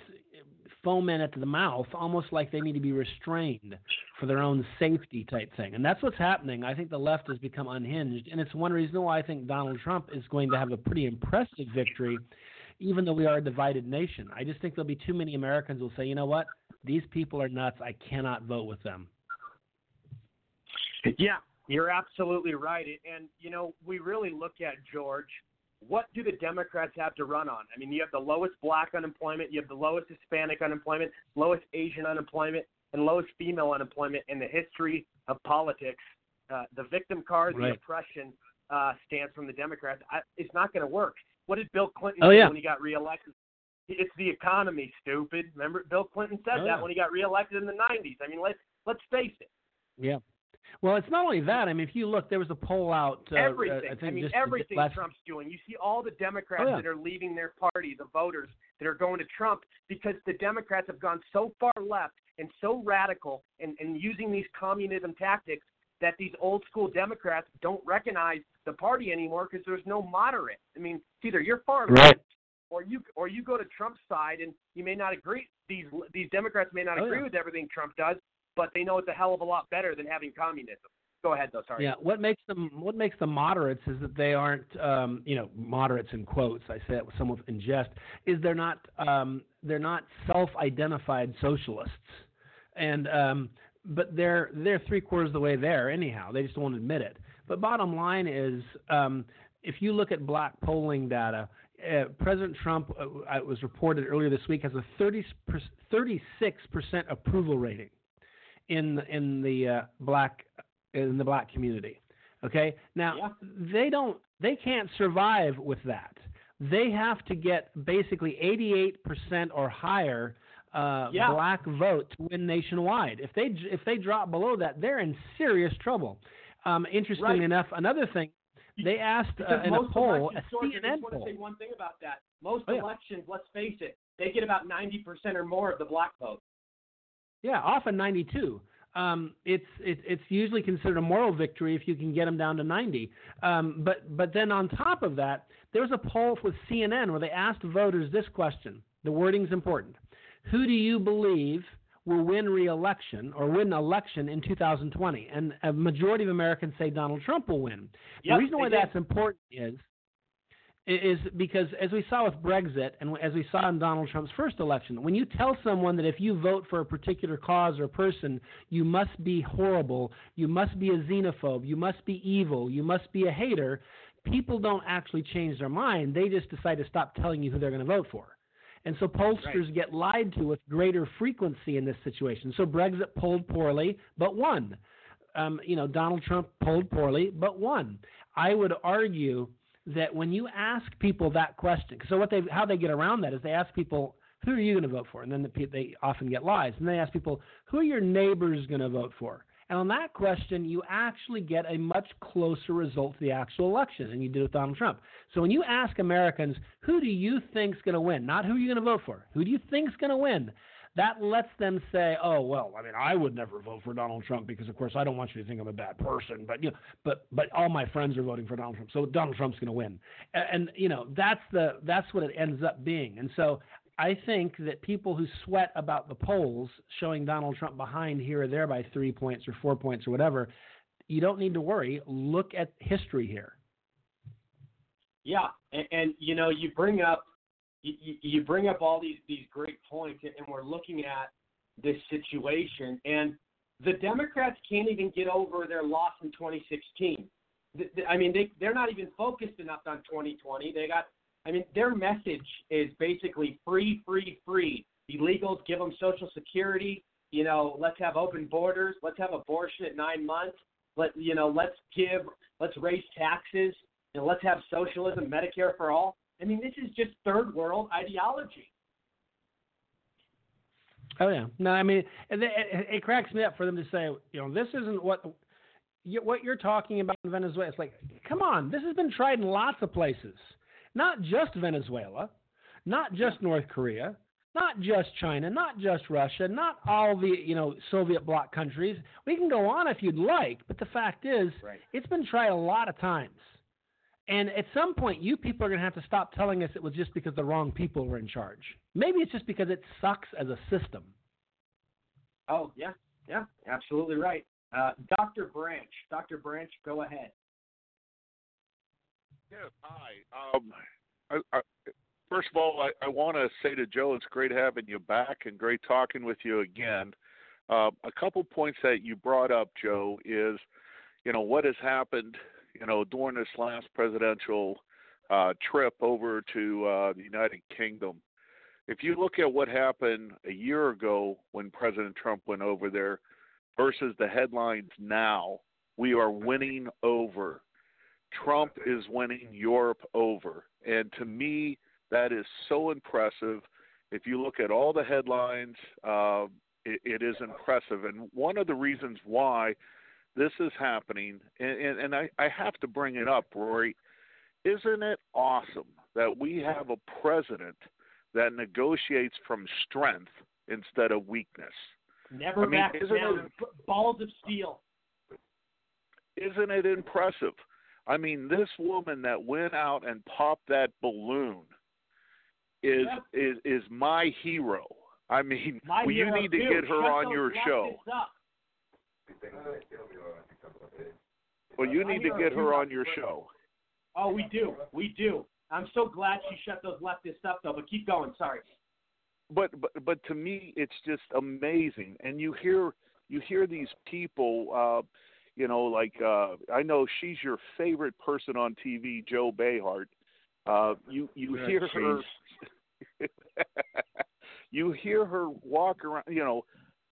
foment at the mouth, almost like they need to be restrained for their own safety type thing. And that's what's happening. I think the left has become unhinged, and it's one reason why I think Donald Trump is going to have a pretty impressive victory, even though we are a divided nation. I just think there'll be too many Americans will say, you know what, these people are nuts. I cannot vote with them. Yeah, you're absolutely right. And, you know, we really look at, George, what do the Democrats have to run on? I mean, you have the lowest black unemployment, you have the lowest Hispanic unemployment, lowest Asian unemployment, and lowest female unemployment in the history of politics. The victim card, right. The oppression stance from the Democrats, it's not going to work. What did Bill Clinton do when he got reelected? It's the economy, stupid. Remember, Bill Clinton said that when he got reelected in the 90s. I mean, let's face it. Yeah. Well, it's not only that. I mean, if you look, there was a poll out. Everything. Everything Trump's doing. You see all the Democrats that are leaving their party, the voters that are going to Trump, because the Democrats have gone so far left and so radical and using these communism tactics that these old school Democrats don't recognize the party anymore because there's no moderate. I mean, it's either you're far left or you go to Trump's side and you may not agree. These Democrats may not agree with everything Trump does, but they know it's a hell of a lot better than having communism. Go ahead, though. Sorry. Yeah. What makes them moderates is that they aren't, moderates in quotes. I say it with somewhat in jest. Is they're not self-identified socialists, and but they're three-quarters of the way there anyhow. They just won't admit it. But bottom line is, if you look at black polling data, President Trump, it was reported earlier this week, has a 36% approval rating in the black community. Okay, now they can't survive with that. They have to get basically 88% or higher black vote to win nationwide. If they drop below that, they're in serious trouble. Interestingly enough, another thing they asked in a poll, a CNN poll. I want to say one thing about that. Most elections, let's face it, they get about 90% or more of the black vote. Yeah, often 92. It's usually considered a moral victory if you can get them down to 90. But then on top of that, there was a poll with CNN where they asked voters this question. The wording's important. Who do you believe will win re-election or win election in 2020? And a majority of Americans say Donald Trump will win. The reason why that's important is because, as we saw with Brexit and as we saw in Donald Trump's first election, when you tell someone that if you vote for a particular cause or person, you must be horrible, you must be a xenophobe, you must be evil, you must be a hater, people don't actually change their mind. They just decide to stop telling you who they're going to vote for. And so pollsters get lied to with greater frequency in this situation. So Brexit polled poorly but won. Donald Trump polled poorly but won. I would argue that when you ask people that question, so how they get around that is they ask people, who are you going to vote for? And then they often get lies. And they ask people, who are your neighbors going to vote for? And on that question, you actually get a much closer result to the actual election than you did with Donald Trump. So when you ask Americans, who do you think's going to win? Not who are you going to vote for. Who do you think's going to win? That lets them say, oh, well, I mean, I would never vote for Donald Trump because, of course, I don't want you to think I'm a bad person. But, but all my friends are voting for Donald Trump, so Donald Trump's going to win. And that's what it ends up being. And so I think that people who sweat about the polls showing Donald Trump behind here or there by 3 points or 4 points or whatever, you don't need to worry. Look at history here. Yeah, and you bring up all these great points, and we're looking at this situation, and the Democrats can't even get over their loss in 2016. I mean, they're not even focused enough on 2020. Their message is basically free, free, free. Illegals, give them Social Security. Let's have open borders. Let's have abortion at 9 months. Let's raise taxes. Let's have socialism, Medicare for all. I mean, this is just third world ideology. Oh, yeah. No, I mean, it cracks me up for them to say, this isn't what you're talking about in Venezuela. It's like, come on, this has been tried in lots of places. Not just Venezuela, not just North Korea, not just China, not just Russia, not all the Soviet bloc countries. We can go on if you'd like, but the fact is it's been tried a lot of times. And at some point, you people are going to have to stop telling us it was just because the wrong people were in charge. Maybe it's just because it sucks as a system. Oh, yeah, absolutely right. Dr. Branch, go ahead. Yes, hi. First of all, I want to say to Joe, it's great having you back and great talking with you again. A couple points that you brought up, Joe, is, what has happened during this last presidential trip over to the United Kingdom. If you look at what happened a year ago when President Trump went over there versus the headlines now, we are winning over. Trump is winning Europe over. And to me, that is so impressive. If you look at all the headlines, it is impressive. And one of the reasons why this is happening, and I have to bring it up, Rory. Isn't it awesome that we have a president that negotiates from strength instead of weakness? Never back down. Balls of steel. Isn't it impressive? I mean, this woman that went out and popped that balloon is my hero. I mean, you need to get her on your show. Well, you need to get her on your show. Oh, we do. I'm so glad she shut those leftists up, though. But keep going. Sorry. But to me, it's just amazing. And you hear you hear these people, I know she's your favorite person on TV, Joe Behart. You hear her, you hear her walk around,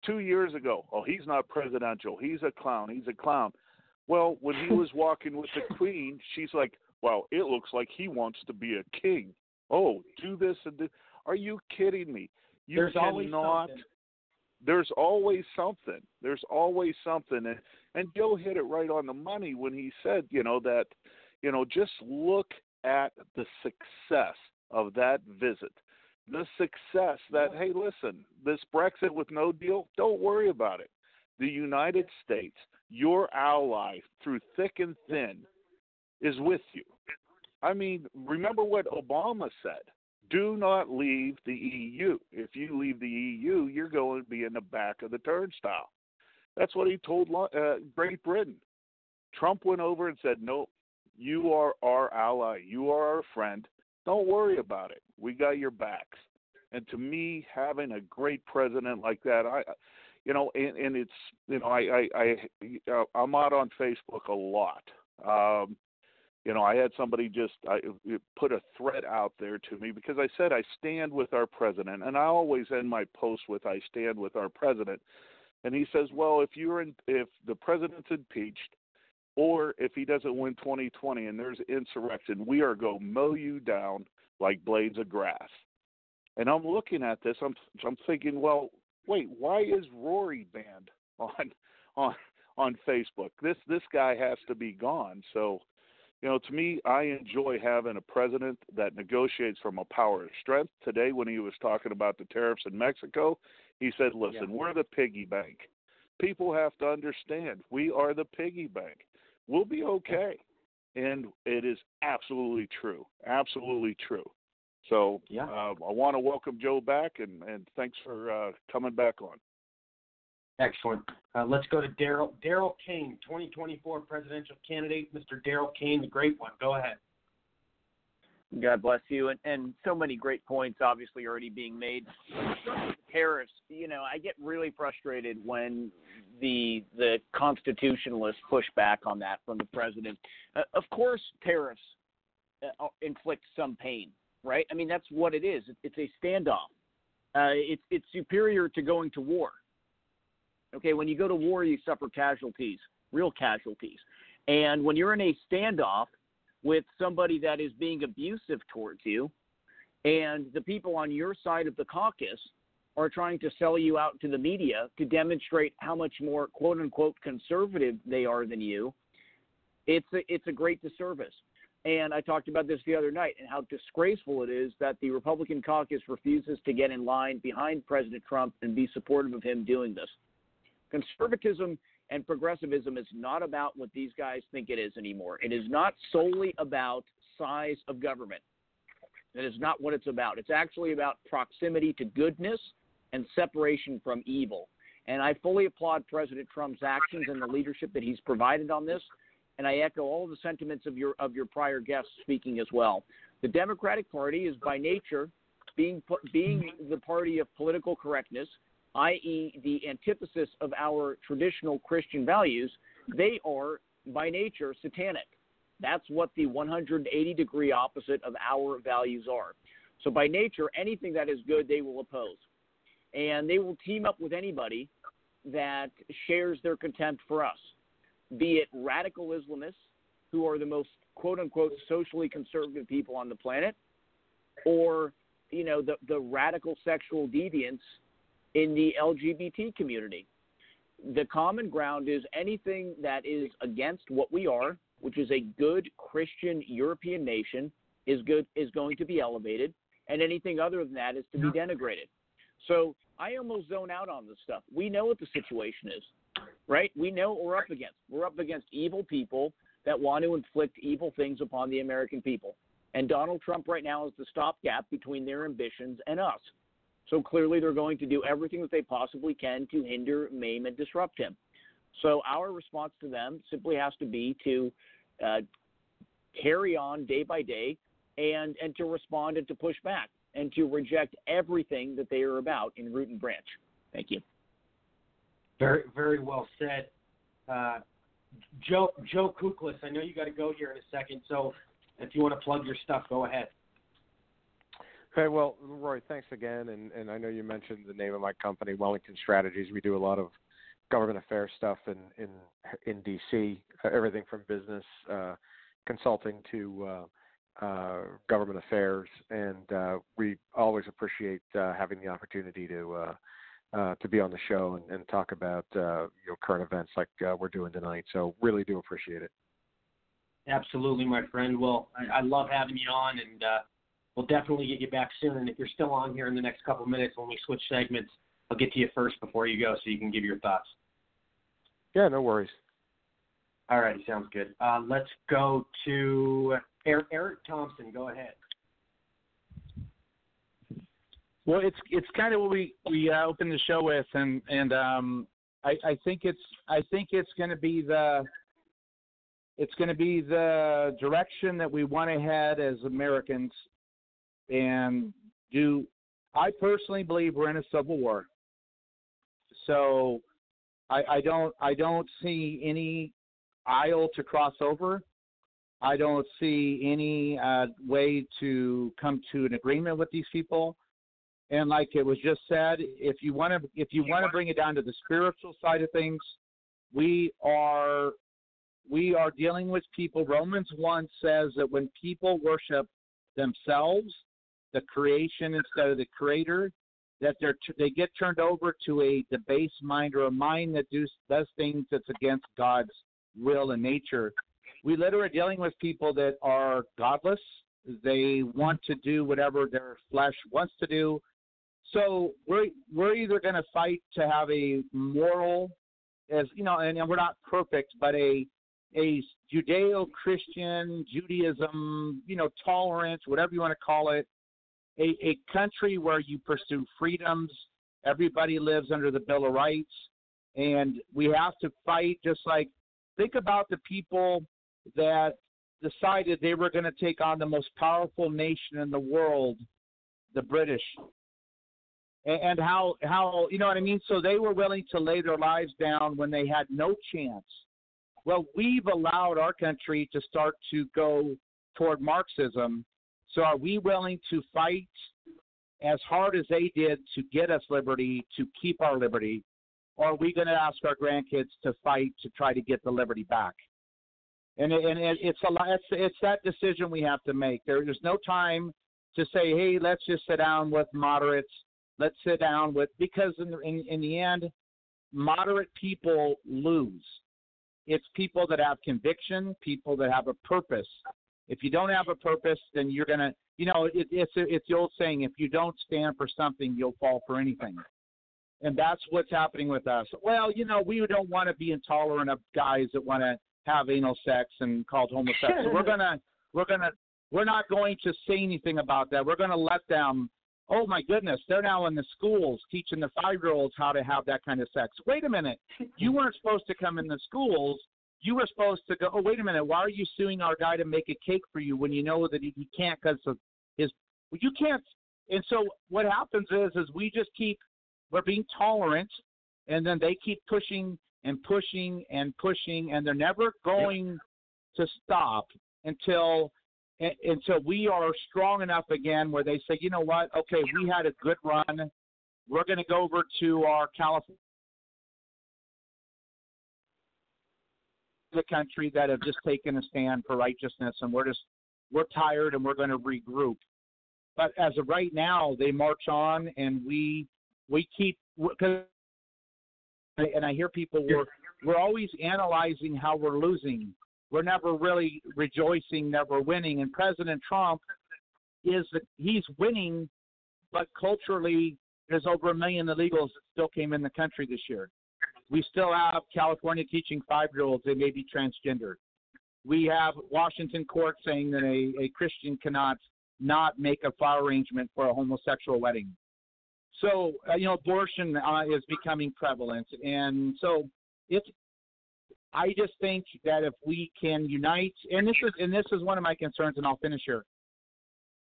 2 years ago, oh, he's not presidential. He's a clown. He's a clown. Well, when he was walking with the Queen, she's like, wow, it looks like he wants to be a king. Oh, do this and do. Are you kidding me? There's always something. There's always something. And Joe hit it right on the money when he said, just look at the success of that visit. The success that, hey, listen, this Brexit with no deal, don't worry about it. The United States, your ally through thick and thin, is with you. I mean, remember what Obama said. Do not leave the EU. If you leave the EU, you're going to be in the back of the turnstile. That's what he told Great Britain. Trump went over and said, no, you are our ally. You are our friend. Don't worry about it. We got your backs. And to me, having a great president like that, I'm out on Facebook a lot. I had somebody put a thread out there to me because I said I stand with our president, and I always end my post with I stand with our president. And he says, well, if the president's impeached, or if he doesn't win 2020 and there's insurrection, we are going to mow you down like blades of grass. And I'm looking at this, I'm thinking, well, wait, why is Rory banned on Facebook? This guy has to be gone. So, to me, I enjoy having a president that negotiates from a power of strength. Today, when he was talking about the tariffs in Mexico, he said, listen, we're the piggy bank. People have to understand we are the piggy bank. We'll be okay. And it is absolutely true. Absolutely true. So I want to welcome Joe back, and thanks for coming back on. Excellent. Let's go to Daryl. Daryl Kane, 2024 presidential candidate, Mr. Daryl Kane, the great one. Go ahead. God bless you. And so many great points obviously already being made. Tariffs, I get really frustrated when the constitutionalists push back on that from the president. Of course, tariffs inflict some pain, right? I mean, that's what it is. It's a standoff. It's superior to going to war. Okay, when you go to war, you suffer casualties, real casualties. And when you're in a standoff with somebody that is being abusive towards you, and the people on your side of the caucus are trying to sell you out to the media to demonstrate how much more, quote-unquote, conservative they are than you, it's a great disservice. And I talked about this the other night and how disgraceful it is that the Republican caucus refuses to get in line behind President Trump and be supportive of him doing this. Conservatism and progressivism is not about what these guys think it is anymore. It is not solely about size of government. That is not what it's about. It's actually about proximity to goodness and separation from evil. And I fully applaud President Trump's actions and the leadership that he's provided on this. And I echo all the sentiments of your prior guests speaking as well. The Democratic Party is by nature being the party of political correctness, i.e. the antithesis of our traditional Christian values. They are, by nature, satanic. That's what the 180-degree opposite of our values are. So by nature, anything that is good, they will oppose. And they will team up with anybody that shares their contempt for us, be it radical Islamists, who are the most, quote-unquote, socially conservative people on the planet, or, the radical sexual deviants in the LGBT community. The common ground is anything that is against what we are, which is a good Christian European nation, is going to be elevated, and anything other than that is to be denigrated. So I almost zone out on this stuff. We know what the situation is, right? We know what we're up against. We're up against evil people that want to inflict evil things upon the American people. And Donald Trump right now is the stopgap between their ambitions and us. So clearly they're going to do everything that they possibly can to hinder, maim, and disrupt him. So our response to them simply has to be to carry on day by day and to respond and to push back and to reject everything that they are about in root and branch. Thank you. Very, very well said. Joe Kuklis, I know you got to go here in a second, so if you want to plug your stuff, go ahead. Okay, well, Roy, thanks again, and I know you mentioned the name of my company, Wellington Strategies. We do a lot of government affairs stuff in D.C., everything from business consulting to government affairs, and we always appreciate having the opportunity to be on the show and talk about current events like we're doing tonight. So really do appreciate it. Absolutely, my friend. Well, I love having you on, and we'll definitely get you back soon. And if you're still on here in the next couple of minutes when we switch segments, I'll get to you first before you go so you can give your thoughts. Yeah, no worries. All right, sounds good. Let's go to Eric Thompson. Go ahead. Well, it's kind of what we opened the show with, and I think it's going to be the direction that we want to head as Americans. And I personally believe we're in a civil war. So I don't see any aisle to cross over. I don't see any way to come to an agreement with these people. And like it was just said, if you want to bring it down to the spiritual side of things, we are dealing with people. Romans 1 says that when people worship themselves, the creation instead of the creator, that they get turned over to a debased mind, or a mind that does things that's against God's will and nature. We literally are dealing with people that are godless. They want to do whatever their flesh wants to do. So we're either going to fight to have a moral, and we're not perfect, but a Judeo-Christian, Judaism, tolerance, whatever you want to call it, a country where you pursue freedoms, everybody lives under the Bill of Rights, and we have to fight. Just like, think about the people that decided they were going to take on the most powerful nation in the world, the British, and how you know what I mean? So they were willing to lay their lives down when they had no chance. Well, we've allowed our country to start to go toward Marxism. So are we willing to fight as hard as they did to get us liberty, to keep our liberty? Or are we going to ask our grandkids to fight to try to get the liberty back? And it's that decision we have to make. There's no time to say, hey, let's just sit down with moderates. Let's sit down with, because in the end, moderate people lose. It's people that have conviction, people that have a purpose. If you don't have a purpose, then you're gonna, it's the old saying: if you don't stand for something, you'll fall for anything. And that's what's happening with us. Well, we don't want to be intolerant of guys that want to have anal sex and called homosexual. We're not going to say anything about that. We're going to let them. Oh my goodness, they're now in the schools teaching the 5-year-olds how to have that kind of sex. Wait a minute, you weren't supposed to come in the schools. You were supposed to go. Oh wait a minute, why are you suing our guy to make a cake for you when you know that he can't because of his? Well, you can't. And so what happens is we just keep. We're being tolerant, and then they keep pushing and pushing and pushing, and they're never going to stop until we are strong enough again where they say, you know what, okay, we had a good run. We're going to go over to our California, the country that have just taken a stand for righteousness, and we're tired, and we're going to regroup. But as of right now, they march on, and we keep – and I hear people, we're always analyzing how we're losing. We're never really rejoicing that we're winning. And President Trump he's winning, but culturally there's over 1 million illegals that still came in the country this year. We still have California teaching 5-year-olds they may be transgender. We have Washington court saying that a Christian cannot not make a flower arrangement for a homosexual wedding. So, abortion is becoming prevalent. And so I just think that if we can unite, and this is one of my concerns, and I'll finish here.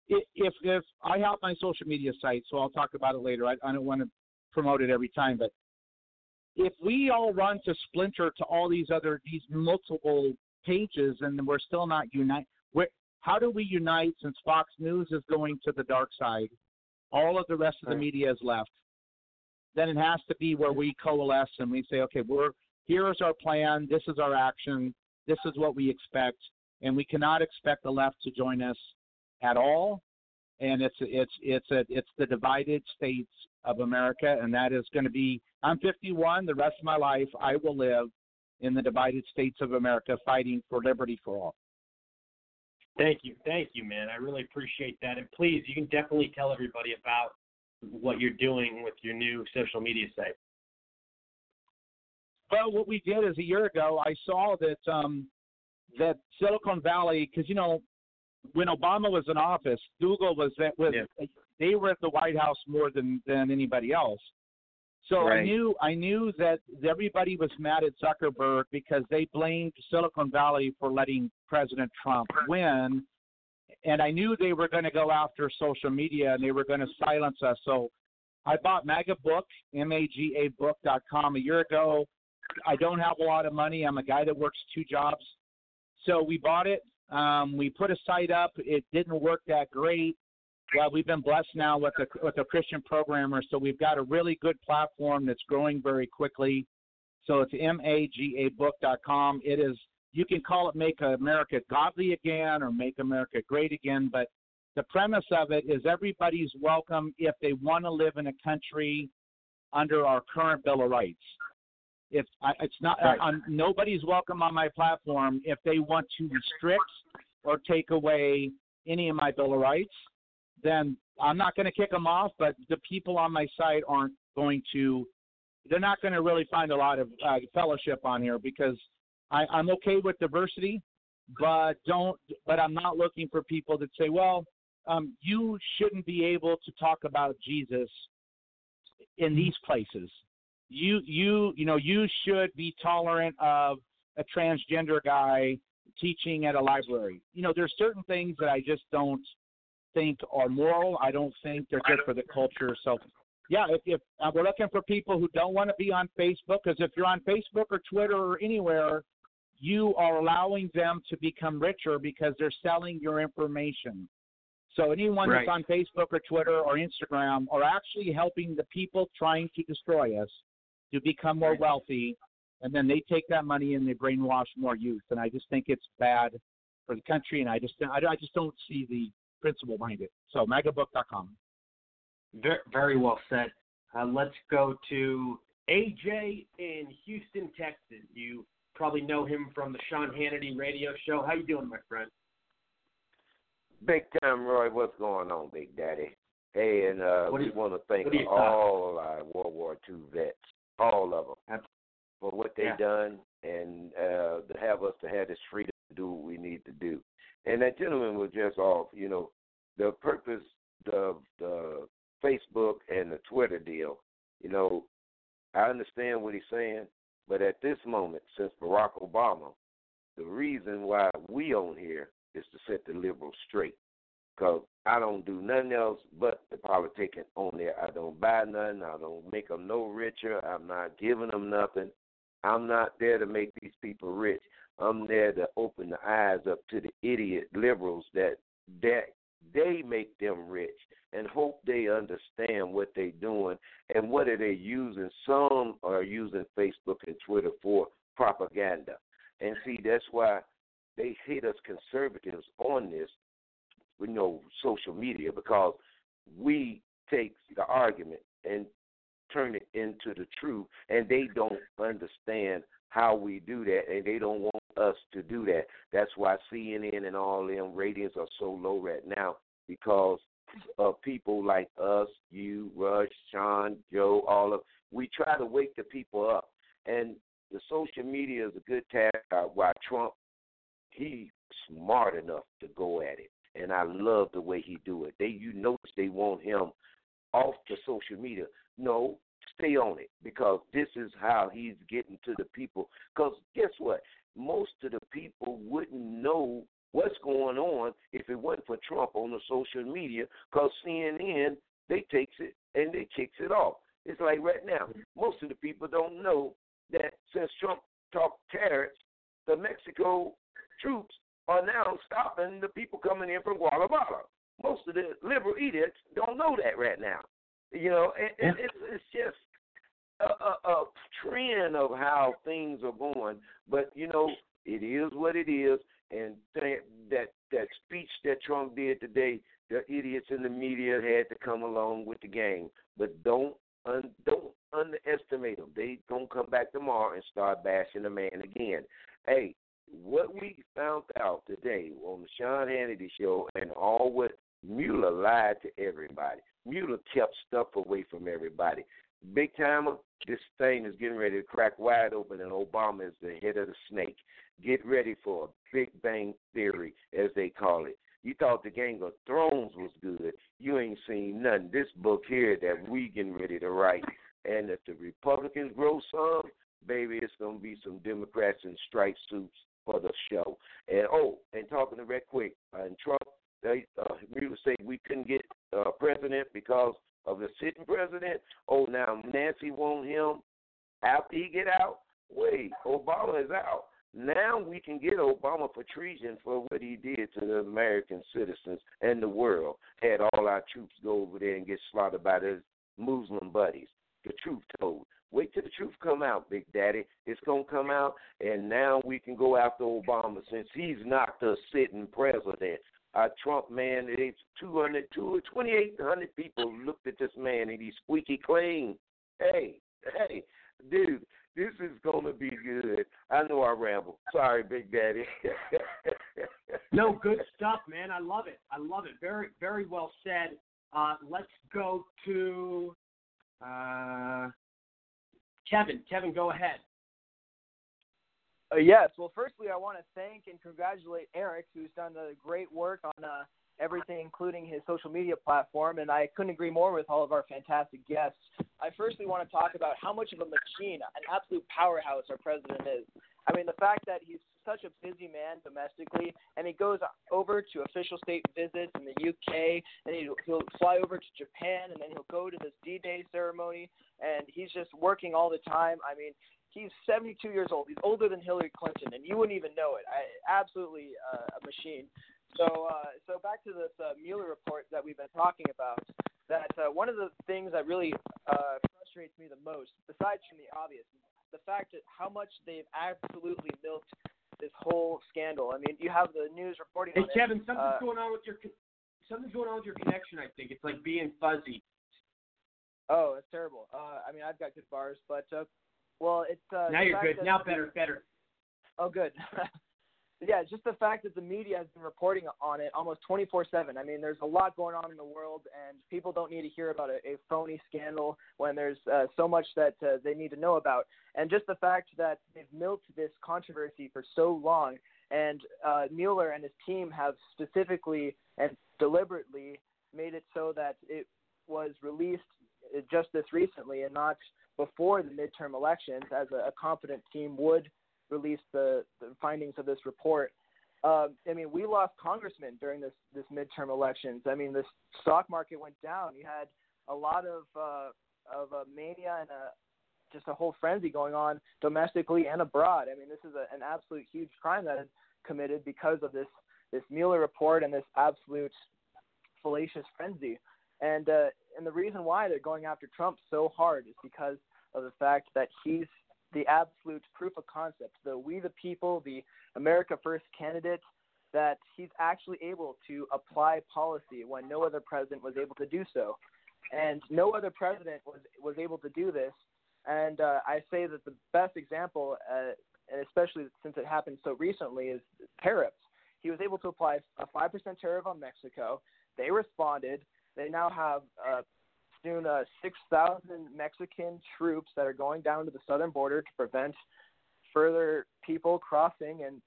If I have my social media site, so I'll talk about it later. I don't want to promote it every time, but if we all run to splinter to all these other, these multiple pages, and we're still not united, how do we unite since Fox News is going to the dark side? All of the rest of the media is left. Then it has to be where we coalesce and we say, okay, here is our plan. This is our action. This is what we expect. And we cannot expect the left to join us at all. And it's the divided states of America, and that is going to be. I'm 51. The rest of my life, I will live in the divided states of America, fighting for liberty for all. Thank you, man. I really appreciate that. And please, you can definitely tell everybody about what you're doing with your new social media site. Well, what we did is a year ago, I saw that that Silicon Valley, because when Obama was in office, Google they were at the White House more than anybody else. So I knew that everybody was mad at Zuckerberg because they blamed Silicon Valley for letting President Trump win, and I knew they were going to go after social media and they were going to silence us. So I bought MAGAbook, MAGAbook.com, a year ago. I don't have a lot of money. I'm a guy that works two jobs. So we bought it. We put a site up. It didn't work that great. Well, we've been blessed now with a Christian programmer, so we've got a really good platform that's growing very quickly. So it's MAGAbook.com. It is, you can call it Make America Godly Again or Make America Great Again, but the premise of it is everybody's welcome if they want to live in a country under our current Bill of Rights. If it's not, nobody's welcome on my platform if they want to restrict or take away any of my Bill of Rights. Then I'm not going to kick them off, but the people on my site they're not going to really find a lot of fellowship on here because I'm okay with diversity, but I'm not looking for people that say, well, you shouldn't be able to talk about Jesus in these places. You should be tolerant of a transgender guy teaching at a library. There's certain things that I just don't think are moral. I don't think they're good for the culture. So, yeah, if we're looking for people who don't want to be on Facebook, because if you're on Facebook or Twitter or anywhere, you are allowing them to become richer because they're selling your information. So anyone that's on Facebook or Twitter or Instagram are actually helping the people trying to destroy us to become more wealthy, and then they take that money and they brainwash more youth. And I just think it's bad for the country, and I just don't see the principle behind it. So MAGAbook.com. Very, very well said. Let's go to AJ in Houston, Texas. You probably know him from the Sean Hannity radio show. How you doing, my friend? Big time, Roy. What's going on, Big Daddy? Hey, and we want to thank all of our World War II vets, all of them, for what they done and to have us to have this freedom to do what we need to do. And that gentleman was just off, the purpose of the Facebook and the Twitter deal. I understand what he's saying, but at this moment, since Barack Obama, the reason why we on here is to set the liberals straight, because I don't do nothing else but the politicking on there. I don't buy nothing. I don't make them no richer. I'm not giving them nothing. I'm not there to make these people rich. I'm there to open the eyes up to the idiot liberals that they make them rich and hope they understand what they're doing and what are they using. Some are using Facebook and Twitter for propaganda. And, see, that's why they hate us conservatives on this, social media, because we take the argument and turn it into the truth, and they don't understand how we do that, and they don't want us to do that. That's why CNN and all them ratings are so low right now, because of people like us, you, Rush, Sean, Joe, all of, we try to wake the people up. And the social media is a good task. Why Trump, he's smart enough to go at it, and I love the way he do it. You notice they want him off the social media. No, stay on it, because this is how he's getting to the people. Because guess what? Most of the people wouldn't know what's going on if it wasn't for Trump on the social media, because CNN, they takes it and they kicks it off. It's like right now, most of the people don't know that since Trump talked tariffs, the Mexico troops are now stopping the people coming in from Guatemala. Most of the liberal idiots don't know that right now. You know, and it's just a trend of how things are going. But, you know, it is what it is. And that speech that Trump did today, the idiots in the media had to come along with the game. But don't underestimate them. They don't come back tomorrow and start bashing the man again. Hey, what we found out today on the Sean Hannity show and all what Mueller lied to everybody. Mueller kept stuff away from everybody. Big timer, this thing is getting ready to crack wide open, and Obama is the head of the snake. Get ready for a Big Bang Theory, as they call it. You thought the Game of Thrones was good. You ain't seen nothing. This book here that we getting ready to write. And if the Republicans grow some, baby, it's going to be some Democrats in striped suits for the show. And, and talking to Red Quick, and Trump, Mueller say we couldn't get president because of the sitting president. Oh, now Nancy won't him after he get out. Wait, Obama is out. Now we can get Obama for treason for what he did to the American citizens and the world. Had all our troops go over there and get slaughtered by their Muslim buddies. The truth told. Wait till the truth come out, Big Daddy. It's going to come out, and now we can go after Obama since he's not the sitting president. Our Trump man, it's 2,800 people looked at this man, and he's squeaky clean. Hey, dude, this is going to be good. I know I ramble. Sorry, Big Daddy. No, good stuff, man. I love it. Very, very well said. Let's go to Kevin. Kevin, go ahead. Yes. Well, firstly, I want to thank and congratulate Eric, who's done great work on everything, including his social media platform, and I couldn't agree more with all of our fantastic guests. I firstly want to talk about how much of a machine, an absolute powerhouse our president is. I mean, the fact that he's such a busy man domestically, and he goes over to official state visits in the UK, and he'll fly over to Japan, and then he'll go to this D-Day ceremony, and he's just working all the time. I mean, he's 72 years old. He's older than Hillary Clinton, and you wouldn't even know it. Absolutely a machine. So back to this Mueller report that we've been talking about, that one of the things that really frustrates me the most, besides from the obvious, the fact that how much they've absolutely milked this whole scandal. I mean, you have the news reporting on it. Hey, Kevin, something's going on with your connection, I think. It's like being fuzzy. Oh, that's terrible. I mean, I've got good bars, but well, it's now you're good. Now better. Oh, good. Yeah, just the fact that the media has been reporting on it almost 24/7. I mean, there's a lot going on in the world, and people don't need to hear about a phony scandal when there's so much that they need to know about. And just the fact that they've milked this controversy for so long, and Mueller and his team have specifically and deliberately made it so that it was released just this recently and not before the midterm elections, as a competent team would release the findings of this report. I mean, we lost congressmen during this midterm elections. I mean, the stock market went down. You had a lot of mania and just a whole frenzy going on domestically and abroad. I mean, this is an absolute huge crime that is committed because of this Mueller report and this absolute fallacious frenzy. And the reason why they're going after Trump so hard is because of the fact that he's the absolute proof of concept, the we the people, the America First candidate, that he's actually able to apply policy when no other president was able to do so. And no other president was able to do this. And I say that the best example, and especially since it happened so recently, is tariffs. He was able to apply a 5% tariff on Mexico. They responded. They now have 6,000 Mexican troops that are going down to the southern border to prevent further people crossing and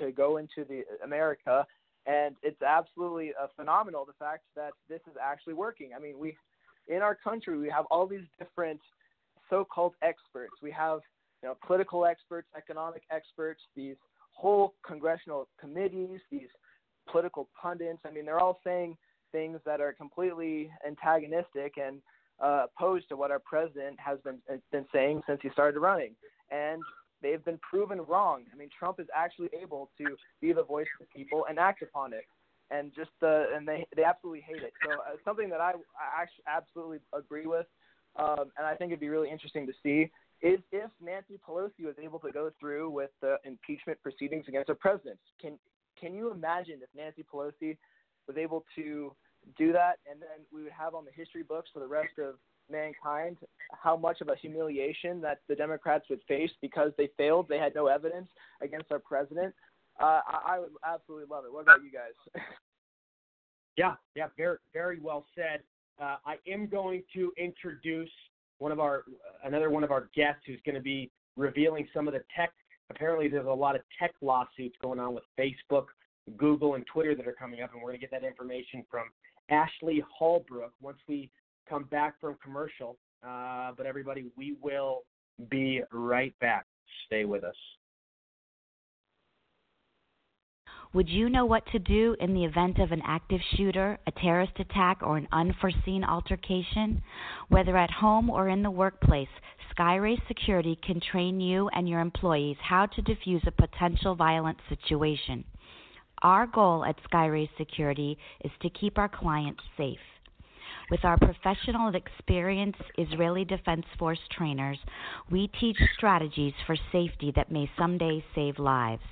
to go into the America. And it's absolutely phenomenal, the fact that this is actually working. I mean, in our country, we have all these different so-called experts. We have, political experts, economic experts, these whole congressional committees, these political pundits. I mean, they're all saying things that are completely antagonistic and opposed to what our president has been saying since he started running. And they've been proven wrong. I mean, Trump is actually able to be the voice of the people and act upon it. And just they absolutely hate it. So something that I absolutely agree with, and I think it'd be really interesting to see, is if Nancy Pelosi was able to go through with the impeachment proceedings against a president. Can you imagine if Nancy Pelosi was able to do that, and then we would have on the history books for the rest of mankind how much of a humiliation that the Democrats would face because they failed, they had no evidence against our president? I would absolutely love it. What about you guys? Yeah, very, very well said. I am going to introduce another one of our guests who's going to be revealing some of the tech. Apparently, there's a lot of tech lawsuits going on with Facebook, Google, and Twitter that are coming up, and we're going to get that information from Ashley Holbrook once we come back from commercial. But everybody, we will be right back. Stay with us. Would you know what to do in the event of an active shooter, a terrorist attack, or an unforeseen altercation? Whether at home or in the workplace, SkyRace Security can train you and your employees how to defuse a potential violent situation. Our goal at SkyRace Security is to keep our clients safe. With our professional and experienced Israeli Defense Force trainers, we teach strategies for safety that may someday save lives.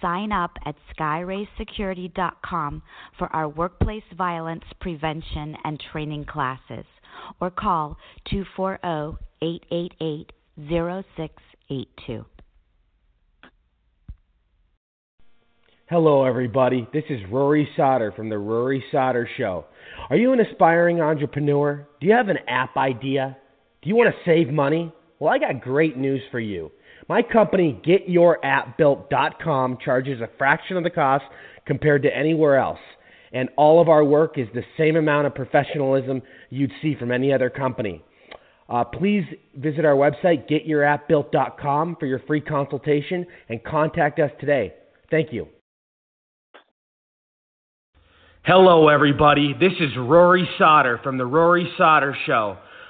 Sign up at skyraysecurity.com for our workplace violence prevention and training classes, or call 240-888-0682. Hello, everybody. This is Rory Sauter from The Rory Sauter Show. Are you an aspiring entrepreneur? Do you have an app idea? Do you want to save money? Well, I got great news for you. My company, GetYourAppBuilt.com, charges a fraction of the cost compared to anywhere else. And all of our work is the same amount of professionalism you'd see from any other company. Please visit our website, GetYourAppBuilt.com, for your free consultation and contact us today. Thank you. Hello, everybody. This is Rory Sauter from The Rory Sauter Show.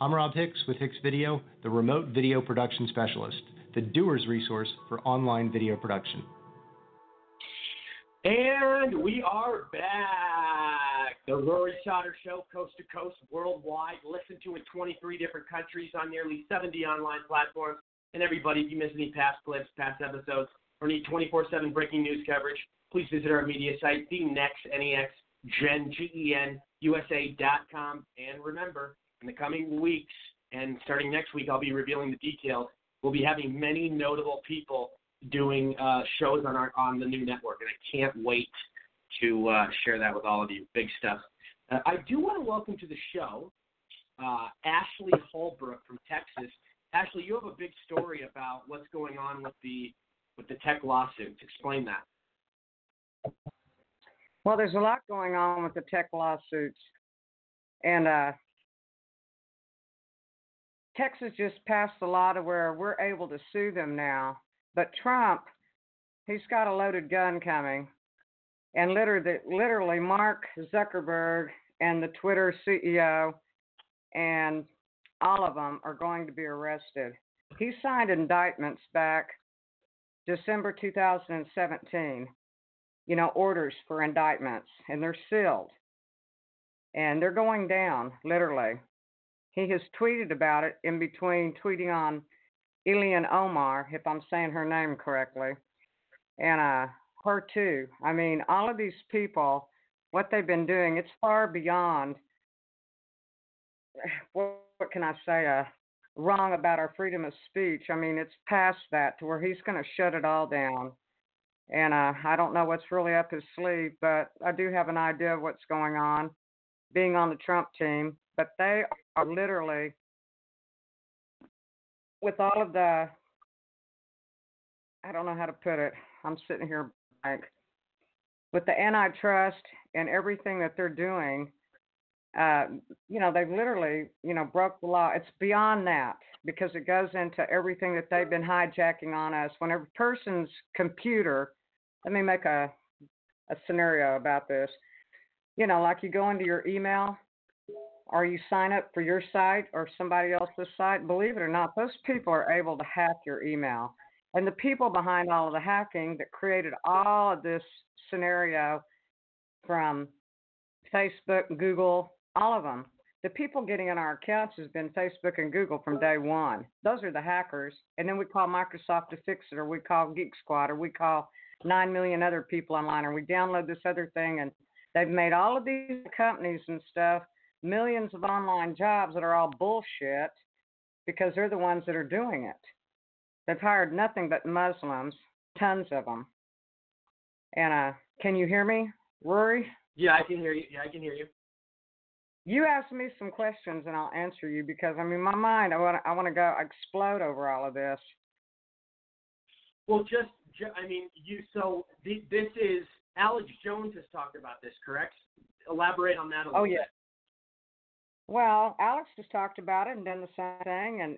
I'm Rob Hicks with Hicks Video, the remote video production specialist, the doer's resource for online video production. And we are back. The Rory Sauter Show, coast to coast, worldwide, listened to in 23 different countries on nearly 70 online platforms. And everybody, if you miss any past clips, past episodes, or need 24/7 breaking news coverage, please visit our media site, TheNextNexGenUSA.com. And remember, in the coming weeks, and starting next week, I'll be revealing the details. We'll be having many notable people doing shows on the new network, and I can't wait to share that with all of you. Big stuff. I do want to welcome to the show Ashley Holbrook from Texas. Ashley, you have a big story about what's going on with the tech lawsuits. Explain that. Well, there's a lot going on with the tech lawsuits, and Texas just passed a law to where we're able to sue them now. But Trump, he's got a loaded gun coming. And literally Mark Zuckerberg and the Twitter CEO and all of them are going to be arrested. He signed indictments back December 2017, orders for indictments, and they're sealed. And they're going down, literally. He has tweeted about it in between tweeting on Ilhan Omar, if I'm saying her name correctly, and her too. I mean, all of these people, what they've been doing, it's far beyond, what can I say, wrong about our freedom of speech. I mean, it's past that to where he's going to shut it all down. And I don't know what's really up his sleeve, but I do have an idea of what's going on, being on the Trump team. But they are literally, with all of the, I don't know how to put it, I'm sitting here blank, with the antitrust and everything that they're doing, they've literally, broke the law. It's beyond that because it goes into everything that they've been hijacking on us. When a person's computer, let me make a scenario about this. Like you go into your email or you sign up for your site or somebody else's site, believe it or not, those people are able to hack your email. And the people behind all of the hacking that created all of this scenario from Facebook, Google, all of them, the people getting in our accounts has been Facebook and Google from day one. Those are the hackers. And then we call Microsoft to fix it, or we call Geek Squad, or we call 9 million other people online, or we download this other thing. And they've made all of these companies and stuff, millions of online jobs that are all bullshit because they're the ones that are doing it. They've hired nothing but Muslims, tons of them. And can you hear me, Rory? Yeah, I can hear you. You ask me some questions and I'll answer you because, my mind, I want to go explode over all of this. Well, this is, Alex Jones has talked about this, correct? Elaborate on that a little bit. Oh, yeah. Well, Alex has talked about it and done the same thing,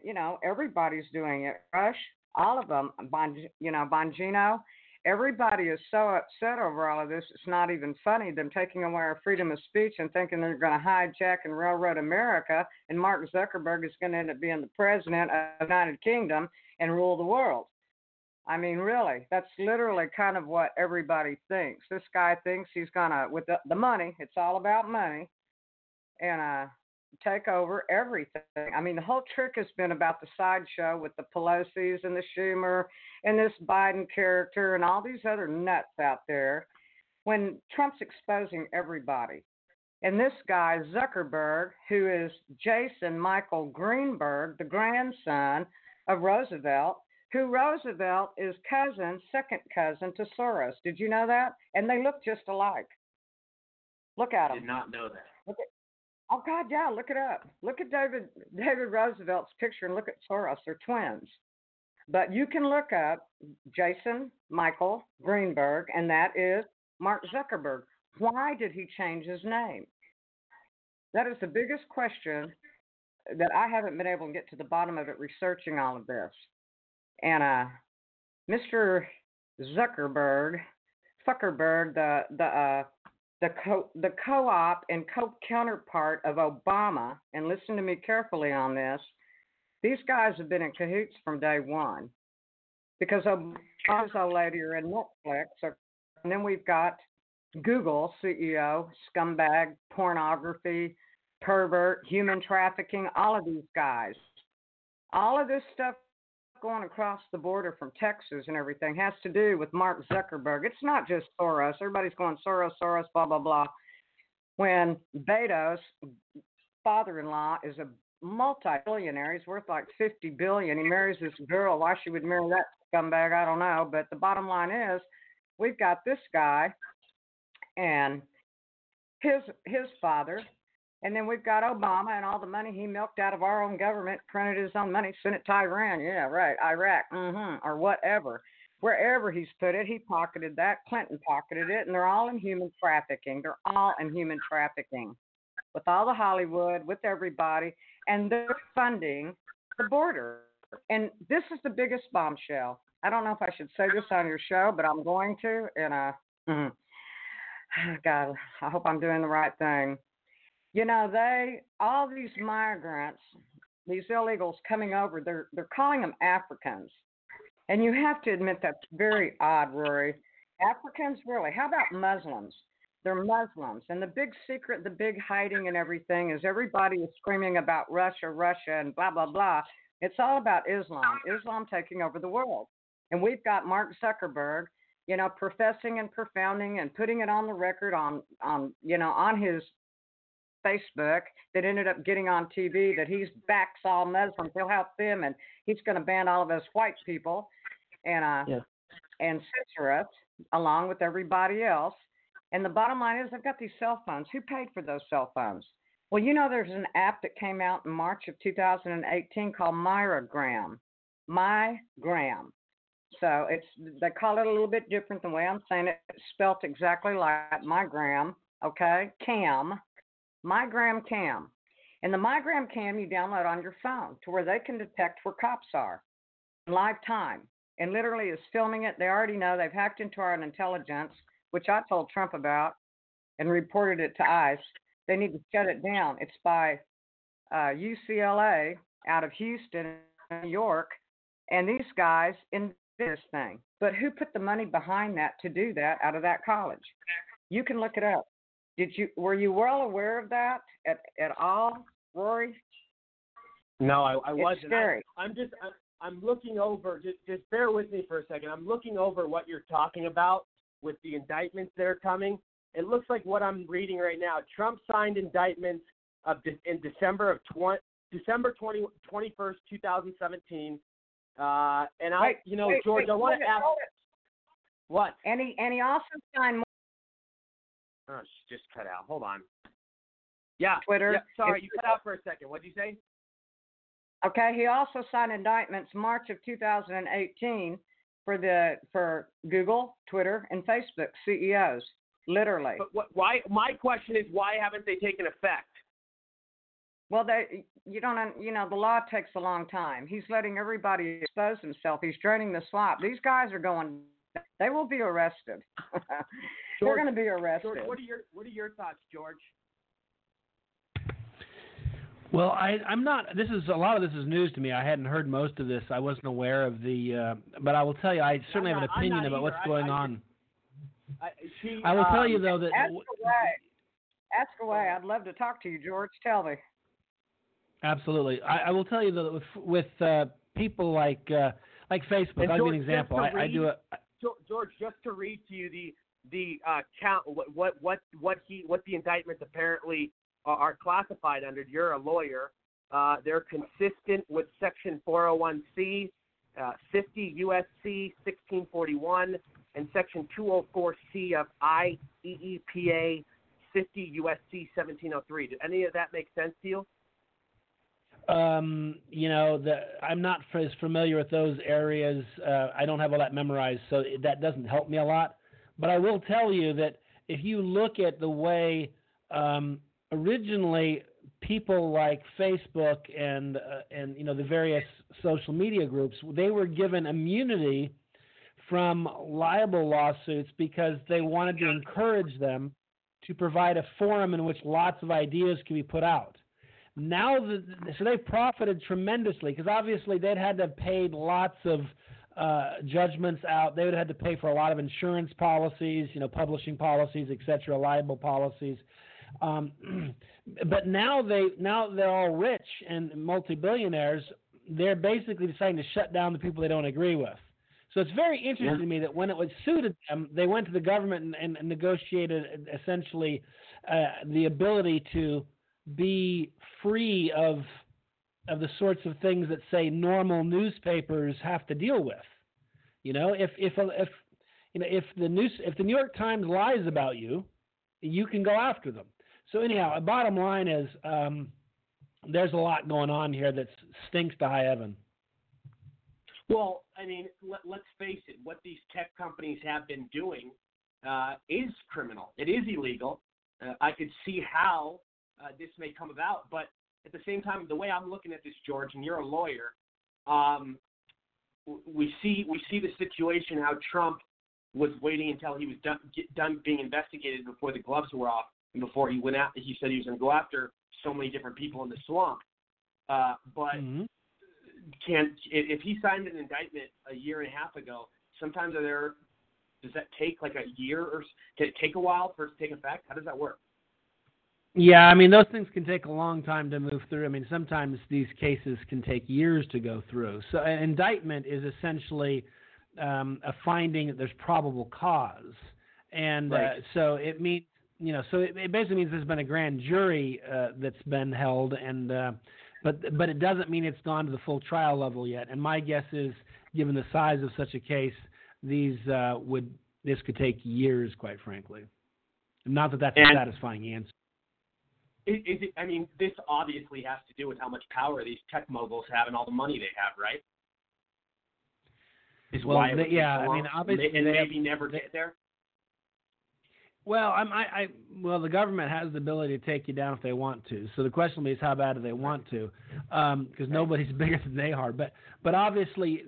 and everybody's doing it. Rush, all of them, Bongino, everybody is so upset over all of this. It's not even funny, them taking away our freedom of speech and thinking they're going to hijack and railroad America, and Mark Zuckerberg is going to end up being the president of the United Kingdom and rule the world. I mean, really, that's literally kind of what everybody thinks. This guy thinks he's going to, with the money, it's all about money, and take over everything. I mean, the whole trick has been about the sideshow with the Pelosi's and the Schumer and this Biden character and all these other nuts out there when Trump's exposing everybody. And this guy, Zuckerberg, who is Jason Michael Greenberg, the grandson of Roosevelt, who Roosevelt is second cousin to Soros. Did you know that? And they look just alike. Look at him. I did not know that. Oh, God, yeah, look it up. Look at David Roosevelt's picture and look at Soros. They're twins. But you can look up Jason Michael Greenberg, and that is Mark Zuckerberg. Why did he change his name? That is the biggest question that I haven't been able to get to the bottom of it researching all of this. And Mr. Zuckerberg, the co-op and co-counterpart of Obama, and listen to me carefully on this, these guys have been in cahoots from day one because Obama's old lady are in Netflix, and then we've got Google, CEO, scumbag, pornography, pervert, human trafficking, all of these guys. All of this stuff going across the border from Texas and everything has to do with Mark Zuckerberg. It's not just Soros. Everybody's going Soros, blah, blah, blah. When Bezos' father-in-law is a multi-billionaire. He's worth like $50 billion. He marries this girl. Why she would marry that scumbag, I don't know. But the bottom line is we've got this guy and his father, and then we've got Obama and all the money he milked out of our own government, printed his own money, sent it to Iran. Yeah, right. Iraq, or whatever. Wherever he's put it, he pocketed that. Clinton pocketed it, and they're all in human trafficking. They're all in human trafficking with all the Hollywood, with everybody, and they're funding the border. And this is the biggest bombshell. I don't know if I should say this on your show, but I'm going to, and God, I hope I'm doing the right thing. You know, all these migrants, these illegals coming over, they're calling them Africans. And you have to admit that's very odd, Rory. Africans, really. How about Muslims? They're Muslims. And the big secret, the big hiding and everything is everybody is screaming about Russia, and blah, blah, blah. It's all about Islam. Islam taking over the world. And we've got Mark Zuckerberg, you know, professing and profounding and putting it on the record on his Facebook that ended up getting on TV that he's backs all Muslims. He'll help them, and he's going to ban all of us white people and censor us along with everybody else. And the bottom line is they've got these cell phones. Who paid for those cell phones? Well, you know, there's an app that came out in March of 2018 called MyraGram. So they call it a little bit different than the way I'm saying it. It's spelt exactly like MyGram, okay? MyGram Cam. And the MyGram Cam you download on your phone to where they can detect where cops are in live time and literally is filming it. They already know. They've hacked into our intelligence, which I told Trump about and reported it to ICE. They need to shut it down. It's by UCLA out of Houston, New York, and these guys in this thing. But who put the money behind that to do that out of that college? You can look it up. Were you well aware of that at all, Rory? No, I wasn't. Scary. I'm looking over. Just bear with me for a second. I'm looking over what you're talking about with the indictments that are coming. It looks like what I'm reading right now. Trump signed indictments in December 21st, 2017. What? And he also signed. Oh, she just cut out. Hold on. Yeah. Twitter. Yeah, sorry, you cut out for a second. What did you say? Okay. He also signed indictments March of 2018 for Google, Twitter, and Facebook CEOs. Literally. But why? My question is, why haven't they taken effect? Well, the law takes a long time. He's letting everybody expose himself. He's draining the swamp. These guys are going. They will be arrested. George, they're going to be arrested. George, what are your thoughts, George? Well, I'm not. A lot of this is news to me. I hadn't heard most of this. I wasn't aware of the. But I will tell you, I certainly have an opinion about what's going on. I will tell you though that. Ask away. I'd love to talk to you, George. Tell me. Absolutely. I will tell you though that with people like Facebook. And I'll give you an example. George, just to read to you the count, what the indictments apparently are classified under. You're a lawyer. They're consistent with Section 401C, 50 U.S.C. 1641, and Section 204C of IEEPA 50 U.S.C. 1703. Did any of that make sense to you? I'm not as familiar with those areas. I don't have all that memorized, so that doesn't help me a lot. But I will tell you that if you look at the way originally people like Facebook and the various social media groups, they were given immunity from libel lawsuits because they wanted to encourage them to provide a forum in which lots of ideas can be put out. So they profited tremendously because obviously they'd had to pay lots of judgments out. They would have had to pay for a lot of insurance policies, publishing policies, etc., libel policies. But now they're all rich and multi-billionaires. They're basically deciding to shut down the people they don't agree with. So it's very interesting to me that when it was suited them, they went to the government and negotiated essentially the ability to be free of of the sorts of things that, say, normal newspapers have to deal with. You know, if the New York Times lies about you, you can go after them. So anyhow, bottom line is there's a lot going on here that stinks to high heaven. Well, I mean, let's face it. What these tech companies have been doing is criminal. It is illegal. I could see how this may come about, but at the same time, the way I'm looking at this, George, and you're a lawyer, we see the situation how Trump was waiting until he was done being investigated before the gloves were off, and before he went out, he said he was going to go after so many different people in the swamp. But if he signed an indictment a year and a half ago, sometimes does that take like a year or did it take a while for it to take effect? How does that work? Yeah, I mean, those things can take a long time to move through. I mean, sometimes these cases can take years to go through. So an indictment is essentially a finding that there's probable cause. And right. So it means, you know, so it basically means there's been a grand jury that's been held. And but it doesn't mean it's gone to the full trial level yet. And my guess is, given the size of such a case, this could take years, quite frankly. Not that that's a satisfying answer. This obviously has to do with how much power these tech moguls have and all the money they have, right? Maybe never get there. Well, the government has the ability to take you down if they want to. So the question is, how bad do they want to? Because nobody's bigger than they are. But obviously,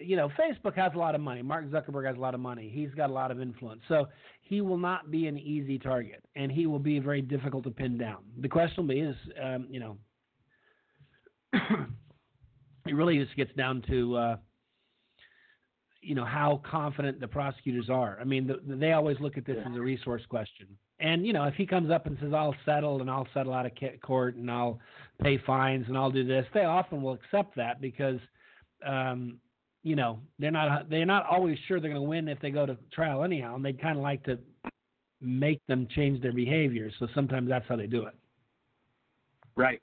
you know, Facebook has a lot of money. Mark Zuckerberg has a lot of money. He's got a lot of influence. So he will not be an easy target, and he will be very difficult to pin down. The question is, you know, it really just gets down to you know, how confident the prosecutors are. I mean, they always look at this as a resource question. And, you know, if he comes up and says, I'll settle out of court and I'll pay fines and I'll do this, they often will accept that because, you know, they're not always sure they're going to win if they go to trial anyhow. And they kind of like to make them change their behavior. So sometimes that's how they do it. Right.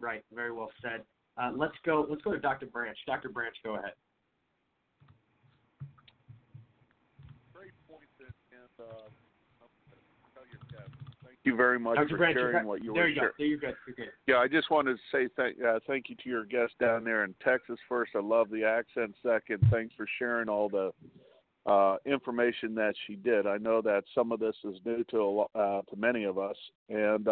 Right. Very well said. Let's go to Dr. Branch. Dr. Branch, go ahead. Thank you very much for sharing what you were sharing. There you go. Yeah, I just wanted to say thank you to your guest down there in Texas. First, I love the accent. Second, thanks for sharing all the information that she did. I know that some of this is new to many of us, and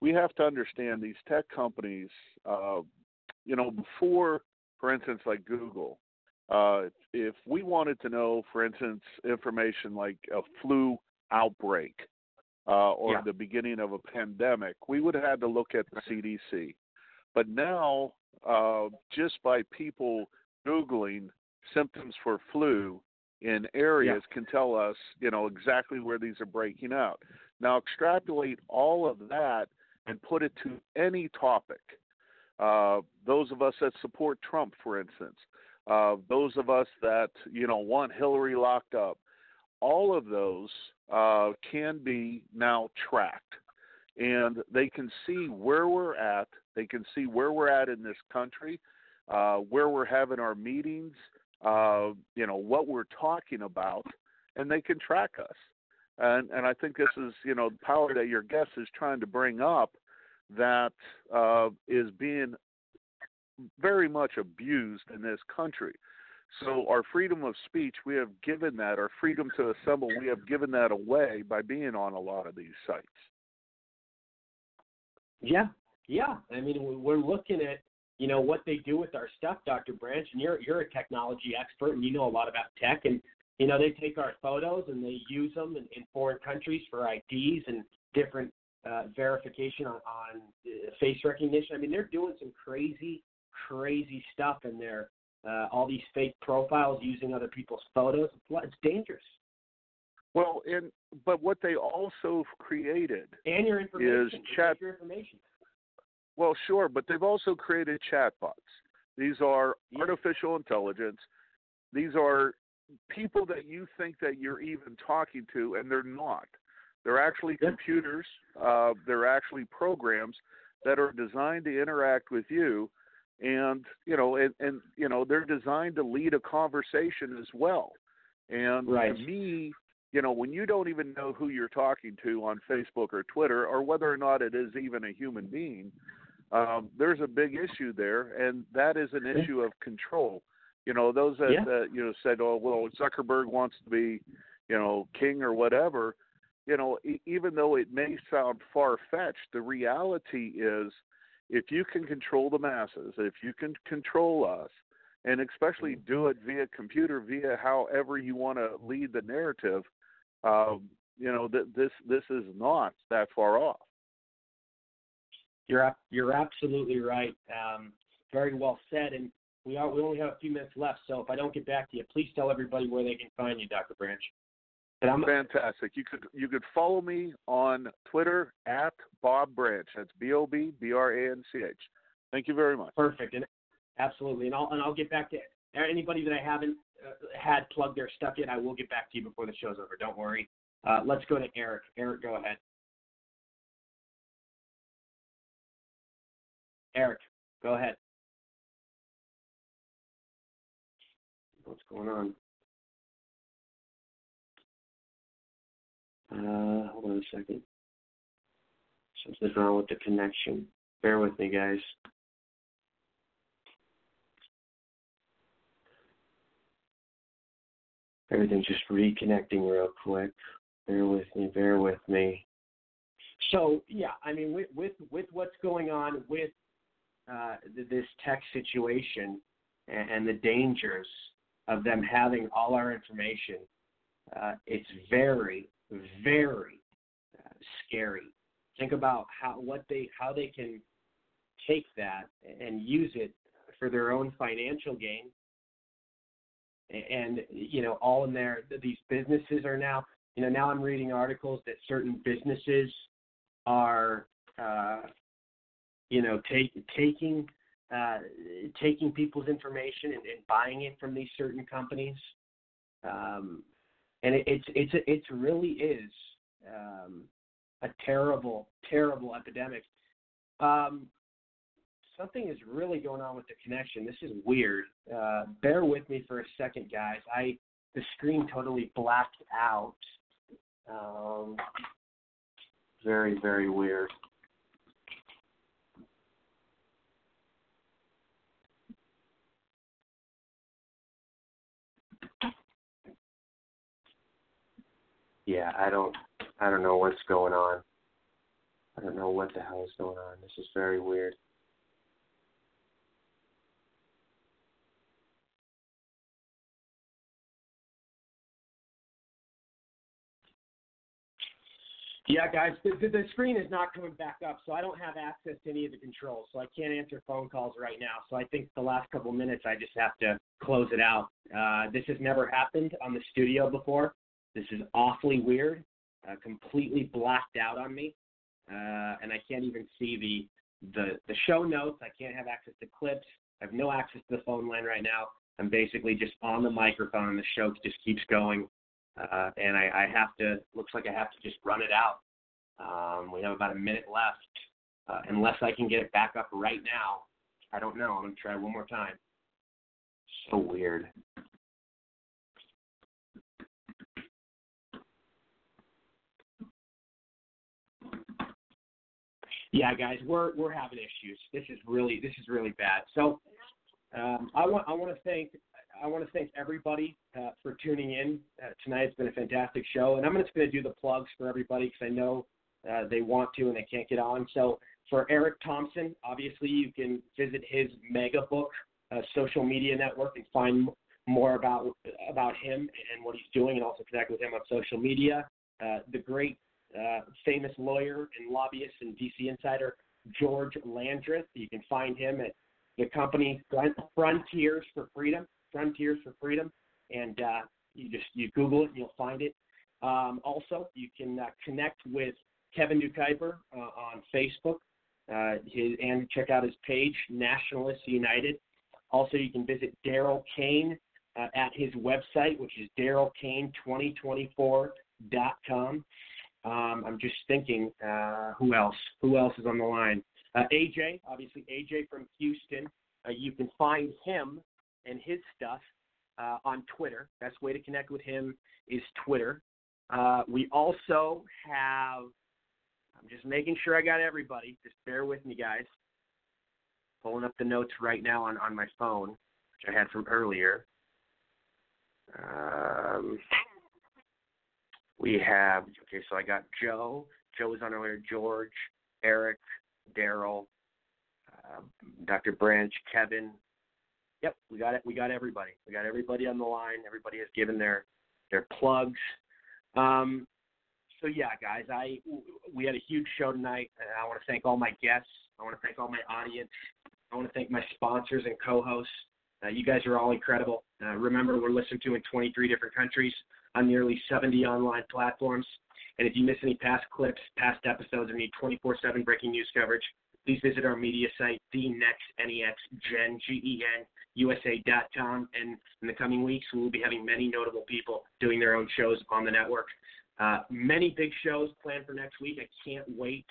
we have to understand these tech companies. You know, before, for instance, like Google. If we wanted to know, for instance, information like a flu outbreak or the beginning of a pandemic, we would have had to look at the CDC. But now, just by people Googling symptoms for flu in areas can tell us, you know, exactly where these are breaking out. Now, extrapolate all of that and put it to any topic. Those of us that support Trump, for instance. Those of us that, you know, want Hillary locked up, all of those can be now tracked. And they can see where we're at. They can see where we're at in this country, where we're having our meetings, you know, what we're talking about, and they can track us. And I think this is, you know, the power that your guest is trying to bring up that is being very much abused in this country. So our freedom of speech, we have given that, our freedom to assemble, we have given that away by being on a lot of these sites. Yeah. I mean, we're looking at, you know, what they do with our stuff, Dr. Branch, and you're a technology expert and you know a lot about tech, and, you know, they take our photos and they use them in foreign countries for IDs and different verification on face recognition. I mean, they're doing some crazy stuff in there. All these fake profiles using other people's photos. It's dangerous. Well, but what they also created and your information, is chat. Your information. Well, sure, but they've also created chatbots. These are artificial intelligence. These are people that you think that you're even talking to, and they're not. They're actually computers. They're actually programs that are designed to interact with you. And, you know, and you know, they're designed to lead a conversation as well. And right. to me, you know, when you don't even know who you're talking to on Facebook or Twitter, or whether or not it is even a human being, there's a big issue there. And that is an issue of control. You know, those that, you know, said, oh, well, Zuckerberg wants to be, you know, king or whatever, you know, even though it may sound far-fetched, the reality is if you can control the masses, if you can control us, and especially do it via computer, via however you want to lead the narrative, you know, this is not that far off. You're absolutely right. Very well said. And we only have a few minutes left, so if I don't get back to you, please tell everybody where they can find you, Dr. Branch. And I'm fantastic. You could follow me on Twitter at Bob Branch. That's BOBBRANCH. Thank you very much. Perfect. And absolutely. And I'll get back to anybody that I haven't had plug their stuff yet. I will get back to you before the show's over. Don't worry. Let's go to Eric. Eric, go ahead. Eric, go ahead. What's going on? Hold on a second. Something's wrong with the connection. Bear with me, guys. Everything's just reconnecting real quick. Bear with me. So, yeah, I mean, with what's going on with this tech situation and the dangers of them having all our information, it's very, very scary. Think about how they can take that and use it for their own financial gain. And you know, all in there, these businesses are now. You know, now I'm reading articles that certain businesses are, you know, taking people's information and buying it from these certain companies, and it really is a terrible epidemic. Something is really going on with the connection. This is weird. Bear with me for a second, guys. The screen totally blacked out. Very, very weird. Yeah, I don't know what's going on. I don't know what the hell is going on. This is very weird. Yeah, guys, the screen is not coming back up, so I don't have access to any of the controls, so I can't answer phone calls right now. So I think the last couple minutes I just have to close it out. This has never happened on the studio before. This is awfully weird, completely blacked out on me, and I can't even see the show notes. I can't have access to clips. I have no access to the phone line right now. I'm basically just on the microphone, and the show just keeps going. And I have to, looks like I have to just run it out. We have about a minute left. Unless I can get it back up right now. I don't know. I'm going to try one more time. So weird. Yeah, guys, we're having issues. This is really bad. So I want to thank everybody for tuning in. Tonight has been a fantastic show, and I'm just going to do the plugs for everybody because I know they want to and they can't get on. So for Eric Thompson, obviously you can visit his MAGAbook social media network and find more about him and what he's doing, and also connect with him on social media. The great famous lawyer and lobbyist and DC insider, George Landrith. You can find him at the company Frontiers for Freedom, and you Google it and you'll find it. Also, you can connect with Kevin Decuyper on Facebook and check out his page, Nationalists United. Also, you can visit Daryl Kane at his website, which is DarylKane2024.com. I'm just thinking, who else is on the line? AJ, obviously AJ from Houston, you can find him and his stuff on Twitter. Best way to connect with him is Twitter. We also have, I'm just making sure I got everybody. Just bear with me, guys. Pulling up the notes right now on my phone, which I had from earlier. We have, okay, so I got Joe. Joe was on earlier. George, Eric, Daryl, Dr. Branch, Kevin. Yep, we got it. We got everybody. We got everybody on the line. Everybody has given their plugs. So yeah, guys, we had a huge show tonight, and I want to thank all my guests. I want to thank all my audience. I want to thank my sponsors and co-hosts. You guys are all incredible. Remember, we're listened to in 23 different countries on nearly 70 online platforms. And if you miss any past clips, past episodes, or need 24/7 breaking news coverage, please visit our media site, TheNextNexGenUSA.com. And in the coming weeks, we will be having many notable people doing their own shows on the network. Many big shows planned for next week. I can't wait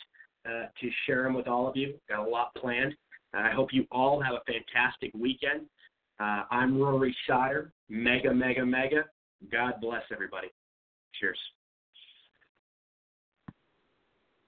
to share them with all of you. Got a lot planned. I hope you all have a fantastic weekend. I'm Rory Sauter. Mega, mega, mega. God bless everybody. Cheers.